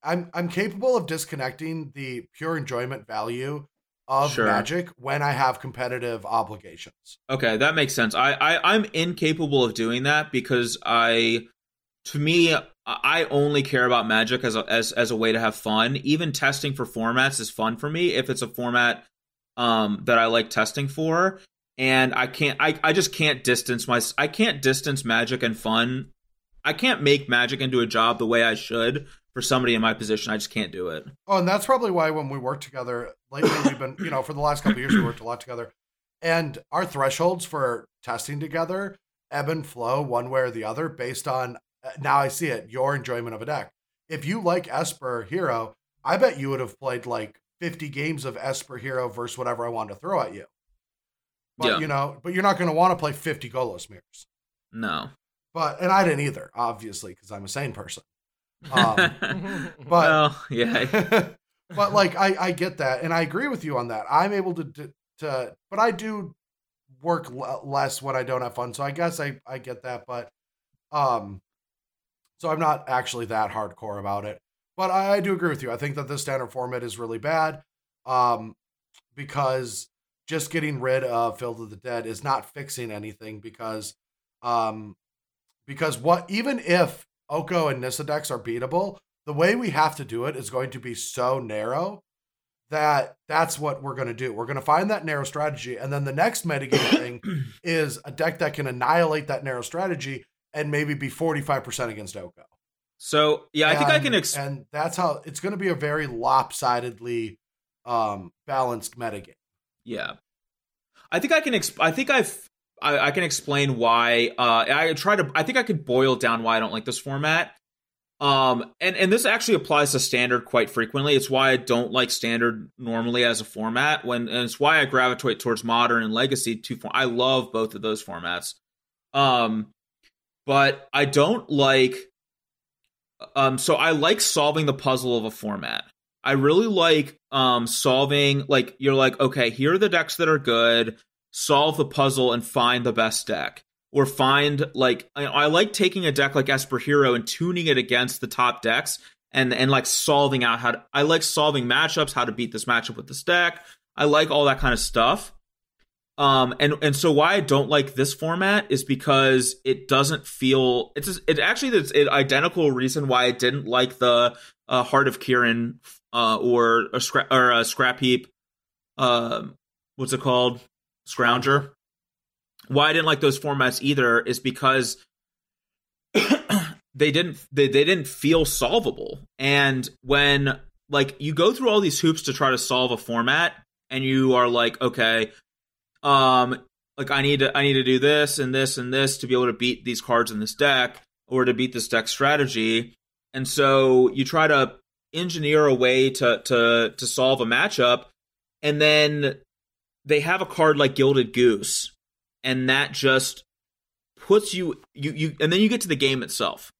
I'm I'm capable of disconnecting the pure enjoyment value of sure. Magic when I have competitive obligations. Okay, that makes sense. I, I, I'm incapable of doing that because I, to me, I only care about Magic as a, as, as a way to have fun. Even testing for formats is fun for me if it's a format um, that I like testing for. And I can't, I, I just can't distance my, I can't distance Magic and fun. I can't make Magic into a job the way I should. For somebody in my position, I just can't do it. Oh, and that's probably why when we work together lately, we've been, you know, for the last couple of years, we worked a lot together. And our thresholds for testing together ebb and flow one way or the other based on, now I see it, your enjoyment of a deck. If you like Esper Hero, I bet you would have played like fifty games of Esper Hero versus whatever I wanted to throw at you. But, yeah. you know, but you're not going to want to play fifty Golos mirrors. No. But, and I didn't either, obviously, because I'm a sane person. um but well, yeah but like I I get that and I agree with you on that. I'm able to to, to but I do work l- less when I don't have fun, so I guess I I get that, but um so I'm not actually that hardcore about it, but I, I do agree with you. I think that this standard format is really bad um because just getting rid of Field of the Dead is not fixing anything because um because what even if Oko and Nissa decks are beatable, the way we have to do it is going to be so narrow that that's what we're going to do. We're going to find that narrow strategy, and then the next metagame thing is a deck that can annihilate that narrow strategy and maybe be forty-five percent against Oko. So, yeah, I and, think I can... Ex- and that's how... It's going to be a very lopsidedly um, balanced metagame. Yeah. I think I can... Exp- I think I've... I, I can explain why uh, I try to. I think I could boil down why I don't like this format, um, and and this actually applies to standard quite frequently. It's why I don't like standard normally as a format. When and it's why I gravitate towards modern and legacy. Two, I love both of those formats, um, but I don't like. Um, so I like solving the puzzle of a format. I really like um, solving. Like you're like, okay, here are the decks that are good. Solve the puzzle and find the best deck, or find like I, I like taking a deck like Esper Hero and tuning it against the top decks, and and like solving out how to, I like solving matchups, how to beat this matchup with this deck. I like all that kind of stuff. Um, and, and so why I don't like this format is because it doesn't feel, it's just, it actually, it's an identical reason why I didn't like the uh, Heart of Kieran uh, or a scrap or a scrap heap. Uh, what's it called? Scrounger. Why I didn't like those formats either is because they didn't, they, they didn't feel solvable. And when like you go through all these hoops to try to solve a format and you are like, okay, Um, like I need to, I need to do this and this and this to be able to beat these cards in this deck or to beat this deck strategy. And so you try to engineer a way to, to, to solve a matchup. And then they have a card like Gilded Goose, and that just puts you, you, you, and then you get to the game itself.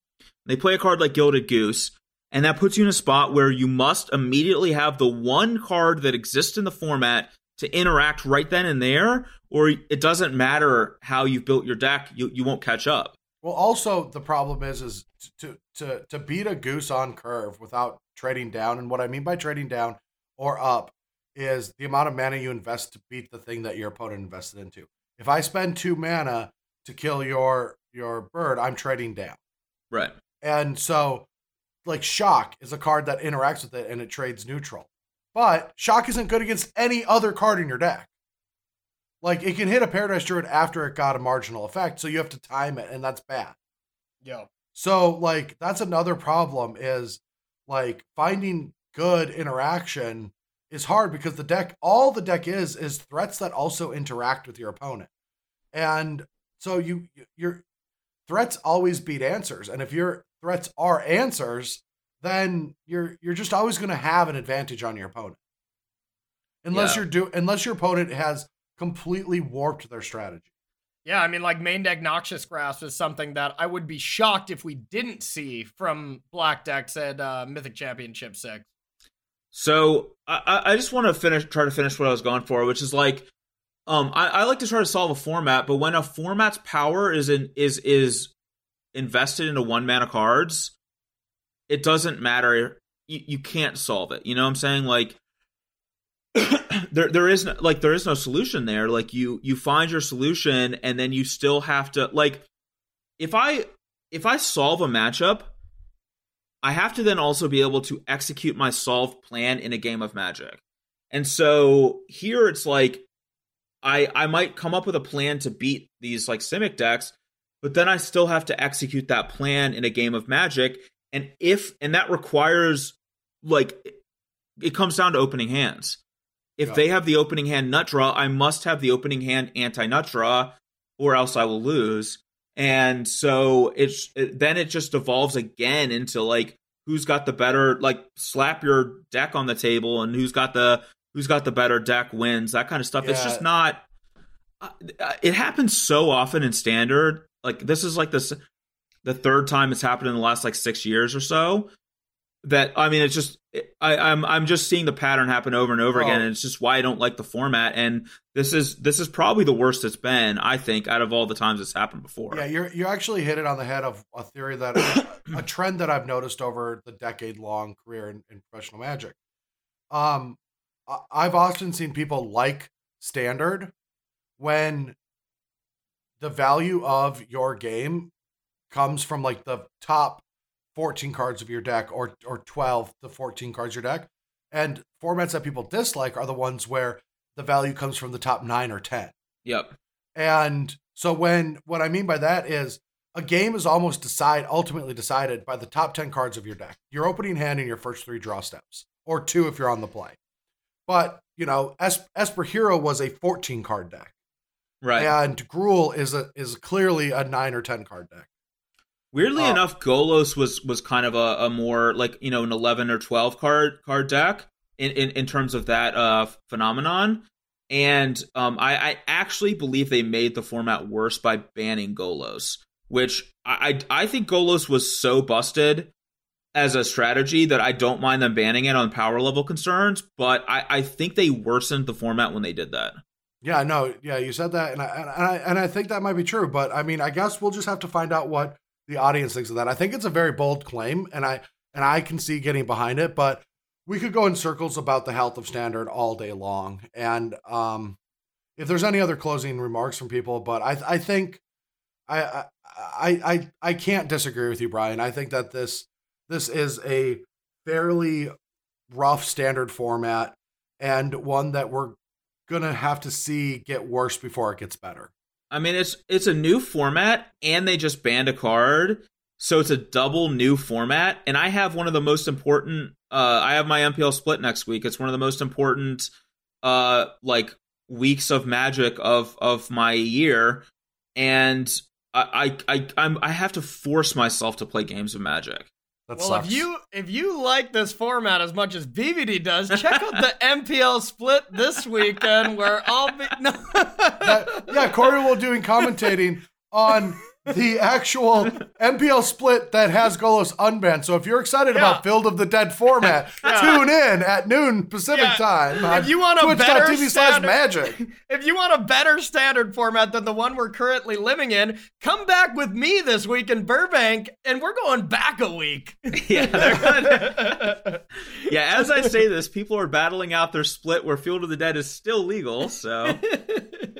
They play a card like Gilded Goose, and that puts you in a spot where you must immediately have the one card that exists in the format to interact right then and there, or it doesn't matter how you've built your deck, you you won't catch up. Well, also the problem is is to to to beat a goose on curve without trading down. And what I mean by trading down or up is the amount of mana you invest to beat the thing that your opponent invested into. If I spend two mana to kill your your bird, I'm trading down. Right. And so, like, Shock is a card that interacts with it and it trades neutral. But Shock isn't good against any other card in your deck. Like, it can hit a Paradise Druid after it got a marginal effect, so you have to time it, and that's bad. Yeah. So, like, that's another problem is, like, finding good interaction is hard because the deck, all the deck is, is threats that also interact with your opponent. And so you, your threats always beat answers. And if your threats are answers, then you're you're just always going to have an advantage on your opponent, unless yeah. you're do unless your opponent has completely warped their strategy. Yeah, I mean, like, main deck Noxious Grasp is something that I would be shocked if we didn't see from black decks at uh, Mythic Championship six. So I I just want to finish try to finish what I was going for, which is like, um I, I like to try to solve a format, but when a format's power is in is is invested into one mana cards, it doesn't matter. You, you can't solve it. You know what I'm saying? Like, there there is no, like there is no solution there. Like, you you find your solution, and then you still have to, like, if I if I solve a matchup, I have to then also be able to execute my solved plan in a game of Magic. And so here it's like I I might come up with a plan to beat these like Simic decks, but then I still have to execute that plan in a game of Magic. And if, and that requires, like, it comes down to opening hands. If yeah. they have the opening hand nut draw, I must have the opening hand anti-nut draw, or else I will lose. And so it's, it, then it just evolves again into, like, who's got the better, like, slap your deck on the table and who's got the, who's got the better deck wins, that kind of stuff. Yeah. It's just not, it happens so often in Standard. Like, this is like this, the third time it's happened in the last like six years or so, that, I mean, it's just, I, I'm, I'm just seeing the pattern happen over and over oh. again. And it's just why I don't like the format. And this is, this is probably the worst it's been, I think, out of all the times it's happened before. Yeah. You're, you actually hit it on the head of a theory that a trend that I've noticed over the decade long career in, in professional Magic. Um, I've often seen people like Standard when the value of your game comes from, like, the top fourteen cards of your deck, or or twelve to fourteen cards of your deck. And formats that people dislike are the ones where the value comes from the top nine or ten. Yep. And so when what I mean by that is a game is almost decide ultimately decided by the top ten cards of your deck, your opening hand, and your first three draw steps, or two if you're on the play. But, you know, es- Esper Hero was a fourteen card deck. Right. And Gruul is a is clearly a nine or ten card deck. Weirdly um, enough, Golos was was kind of a, a more, like, you know, an eleven or twelve card card deck in, in, in terms of that uh, phenomenon. And um, I, I actually believe they made the format worse by banning Golos, which I, I I think Golos was so busted as a strategy that I don't mind them banning it on power level concerns. But I, I think they worsened the format when they did that. Yeah, no, yeah, you said that. And I, and I, and I think that might be true. But, I mean, I guess we'll just have to find out what the audience thinks of that. I think it's a very bold claim, and I and I can see getting behind it, but we could go in circles about the health of Standard all day long. And um, if there's any other closing remarks from people, but I I think I I I, I can't disagree with you, Brian. I think that this this is a fairly rough standard format and one that we're gonna have to see get worse before it gets better. I mean, it's it's a new format, and they just banned a card, so it's a double new format. And I have one of the most important. Uh, I have my M P L split next week. It's one of the most important, uh, like weeks of Magic of of my year, and I I I I'm, I have to force myself to play games of Magic. That well, sucks. if you if you like this format as much as B B D does, check out the M P L split this weekend where I'll be. No. that, yeah, Corey will doing commentating on the actual M P L split that has Golos unbanned. So if you're excited yeah. about Field of the Dead format, yeah. tune in at noon Pacific yeah. time. If you want a better standard, Magic. If you want a better standard format than the one we're currently living in, come back with me this week in Burbank, and we're going back a week. Yeah, gonna... yeah. As I say this, people are battling out their split where Field of the Dead is still legal. So,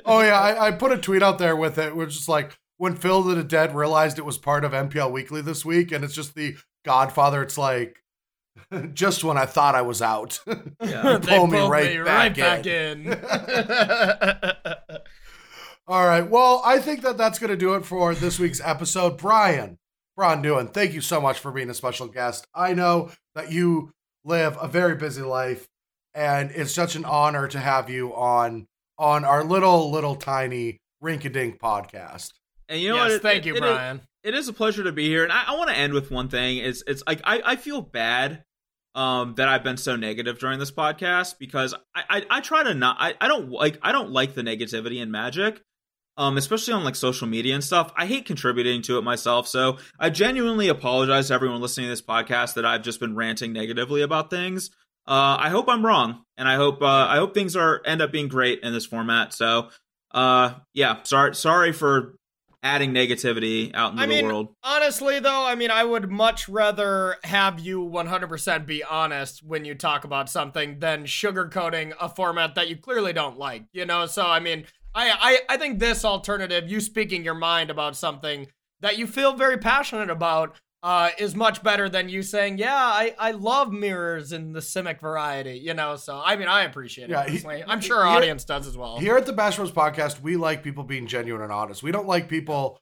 oh yeah, I, I put a tweet out there with it, which is like, when Phil the Dead realized it was part of M P L Weekly this week, and it's just the Godfather, it's like, just when I thought I was out, yeah. you pull me right, me right back, back in. in. All right, well, I think that that's going to do it for this week's episode. Brian Braun-Duin, thank you so much for being a special guest. I know that you live a very busy life, and it's such an honor to have you on on our little, little tiny rink-a-dink podcast. And you know yes, what? It, thank you, it, Brian. It, it is a pleasure to be here, and I, I want to end with one thing. It's it's like I, I feel bad um, that I've been so negative during this podcast because I I, I try to not I, I don't like I don't like the negativity in Magic, um, especially on like social media and stuff. I hate contributing to it myself, so I genuinely apologize to everyone listening to this podcast that I've just been ranting negatively about things. Uh, I hope I'm wrong, and I hope uh, I hope things are end up being great in this format. So uh, yeah, sorry sorry for. adding negativity out into I mean, the world. Honestly, though, I mean, I would much rather have you one hundred percent be honest when you talk about something than sugarcoating a format that you clearly don't like, you know? So, I mean, I, I, I think this alternative, you speaking your mind about something that you feel very passionate about, uh, is much better than you saying, yeah, I, I love mirrors in the Simic variety, you know? So, I mean, I appreciate it. Yeah, he, I'm sure our audience does as well. Here at the Bash Bros Podcast, we like people being genuine and honest. We don't like people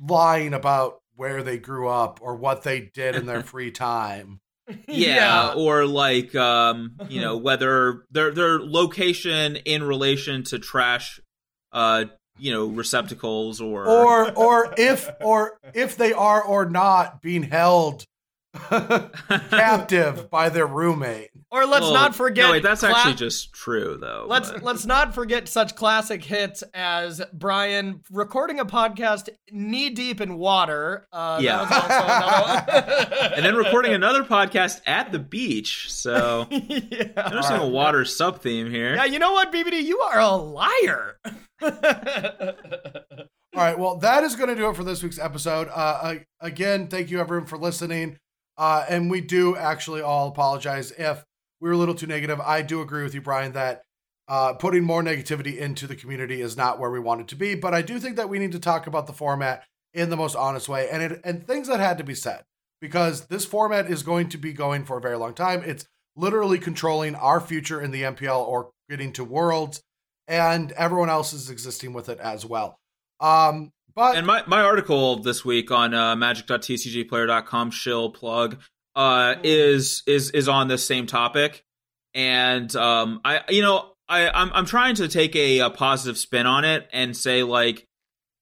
lying about where they grew up or what they did in their free time. Yeah, yeah, or like, um, you know, whether their their location in relation to trash, uh, you know, receptacles or or or if or if they are or not being held captive by their roommate. Or let's well, not forget no, wait, that's cla- actually just true though. Let's but. let's not forget such classic hits as Brian recording a podcast knee deep in water. Uh, yeah, that was also another... and then recording another podcast at the beach. So yeah. Noticing right. a water sub theme here. Yeah, you know what, B B D, you are a liar. All right, well, that is going to do it for this week's episode. Uh, again, thank you everyone for listening. Uh, and we do actually all apologize if we were a little too negative. I do agree with you, Brian, that uh, putting more negativity into the community is not where we want it to be. But I do think that we need to talk about the format in the most honest way and it, and things that had to be said, because this format is going to be going for a very long time. It's literally controlling our future in the M P L or getting to Worlds. And everyone else is existing with it as well. Um, but And my, my article this week on uh, magic dot t c g player dot com, shill plug, uh, is is is on this same topic. And, um, I you know, I, I'm, I'm trying to take a, a positive spin on it and say, like,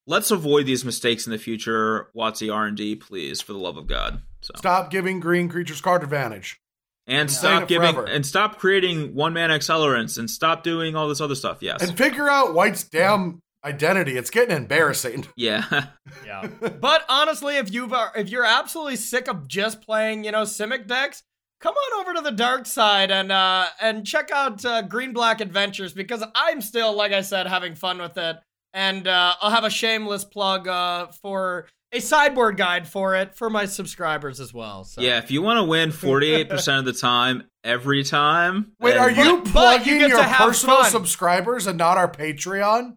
let's avoid these mistakes in the future. W O T C R and D, please, for the love of God. So. Stop giving green creatures card advantage. And yeah. stop giving, forever. and stop creating one-mana accelerants, and stop doing all this other stuff. Yes, and figure out White's damn identity. It's getting embarrassing. Yeah, yeah. But honestly, if you've if you're absolutely sick of just playing, you know, Simic decks, come on over to the dark side and uh, and check out uh, Green Black Adventures, because I'm still, like I said, having fun with it, and uh, I'll have a shameless plug uh, for. A sideboard guide for it for my subscribers as well. So. Yeah, if you want to win forty-eight percent of the time, every time. Wait, and, are you but, plugging but you your personal fun. subscribers and not our Patreon?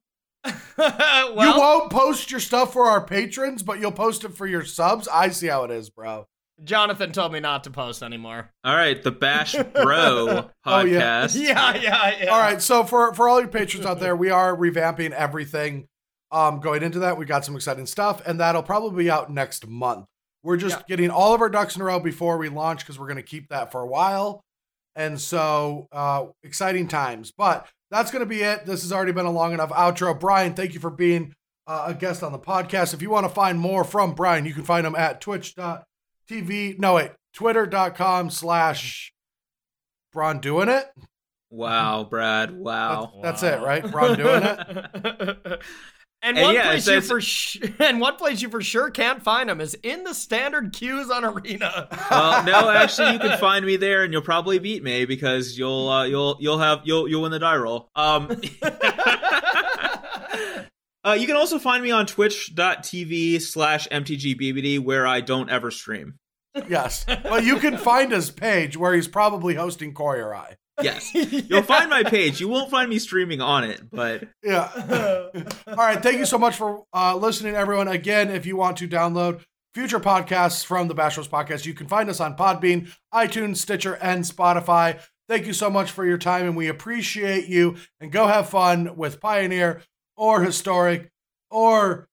Well, you won't post your stuff for our patrons, but you'll post it for your subs? I see how it is, bro. Jonathan told me not to post anymore. All right, the Bash Bro podcast. Oh, yeah. yeah, yeah, yeah. All right, so for, for all your patrons out there, we are revamping everything. Um, going into that, we got some exciting stuff, and that'll probably be out next month. We're just yeah. getting all of our ducks in a row before we launch because we're going to keep that for a while. And so uh, exciting times. But that's going to be it. This has already been a long enough outro. Brian, thank you for being uh, a guest on the podcast. If you want to find more from Brian, you can find him at twitch dot com. T V, no wait, twitter dot com slash Braun-Duin it. Wow, Brad. Wow. That's, that's wow. it, right? Braun-Duin it. And, and one yeah, place you for sh- and one place you for sure can't find him is in the standard queues on Arena. Well, no, actually, you can find me there, and you'll probably beat me because you'll uh, you'll you'll have you'll you'll win the die roll. Um. Uh, you can also find me on twitch dot t v slash mtgbbd, where I don't ever stream. Yes. Well, you can find his page where he's probably hosting Corey or I. Yes. You'll find my page. You won't find me streaming on it, but... Yeah. All right. Thank you so much for uh, listening, everyone. Again, if you want to download future podcasts from the Bash Bros Podcast, you can find us on Podbean, iTunes, Stitcher, and Spotify. Thank you so much for your time, and we appreciate you. And go have fun with Pioneer, or Historic, or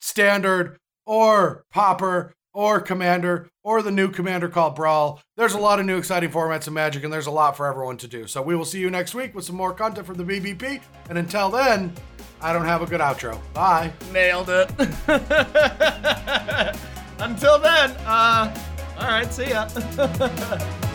Standard, or Pauper, or Commander, or the new Commander called Brawl. There's a lot of new exciting formats in Magic, and there's a lot for everyone to do. So we will see you next week with some more content from the B B P. And until then, I don't have a good outro. Bye. Nailed it. Until then, uh, all right, see ya.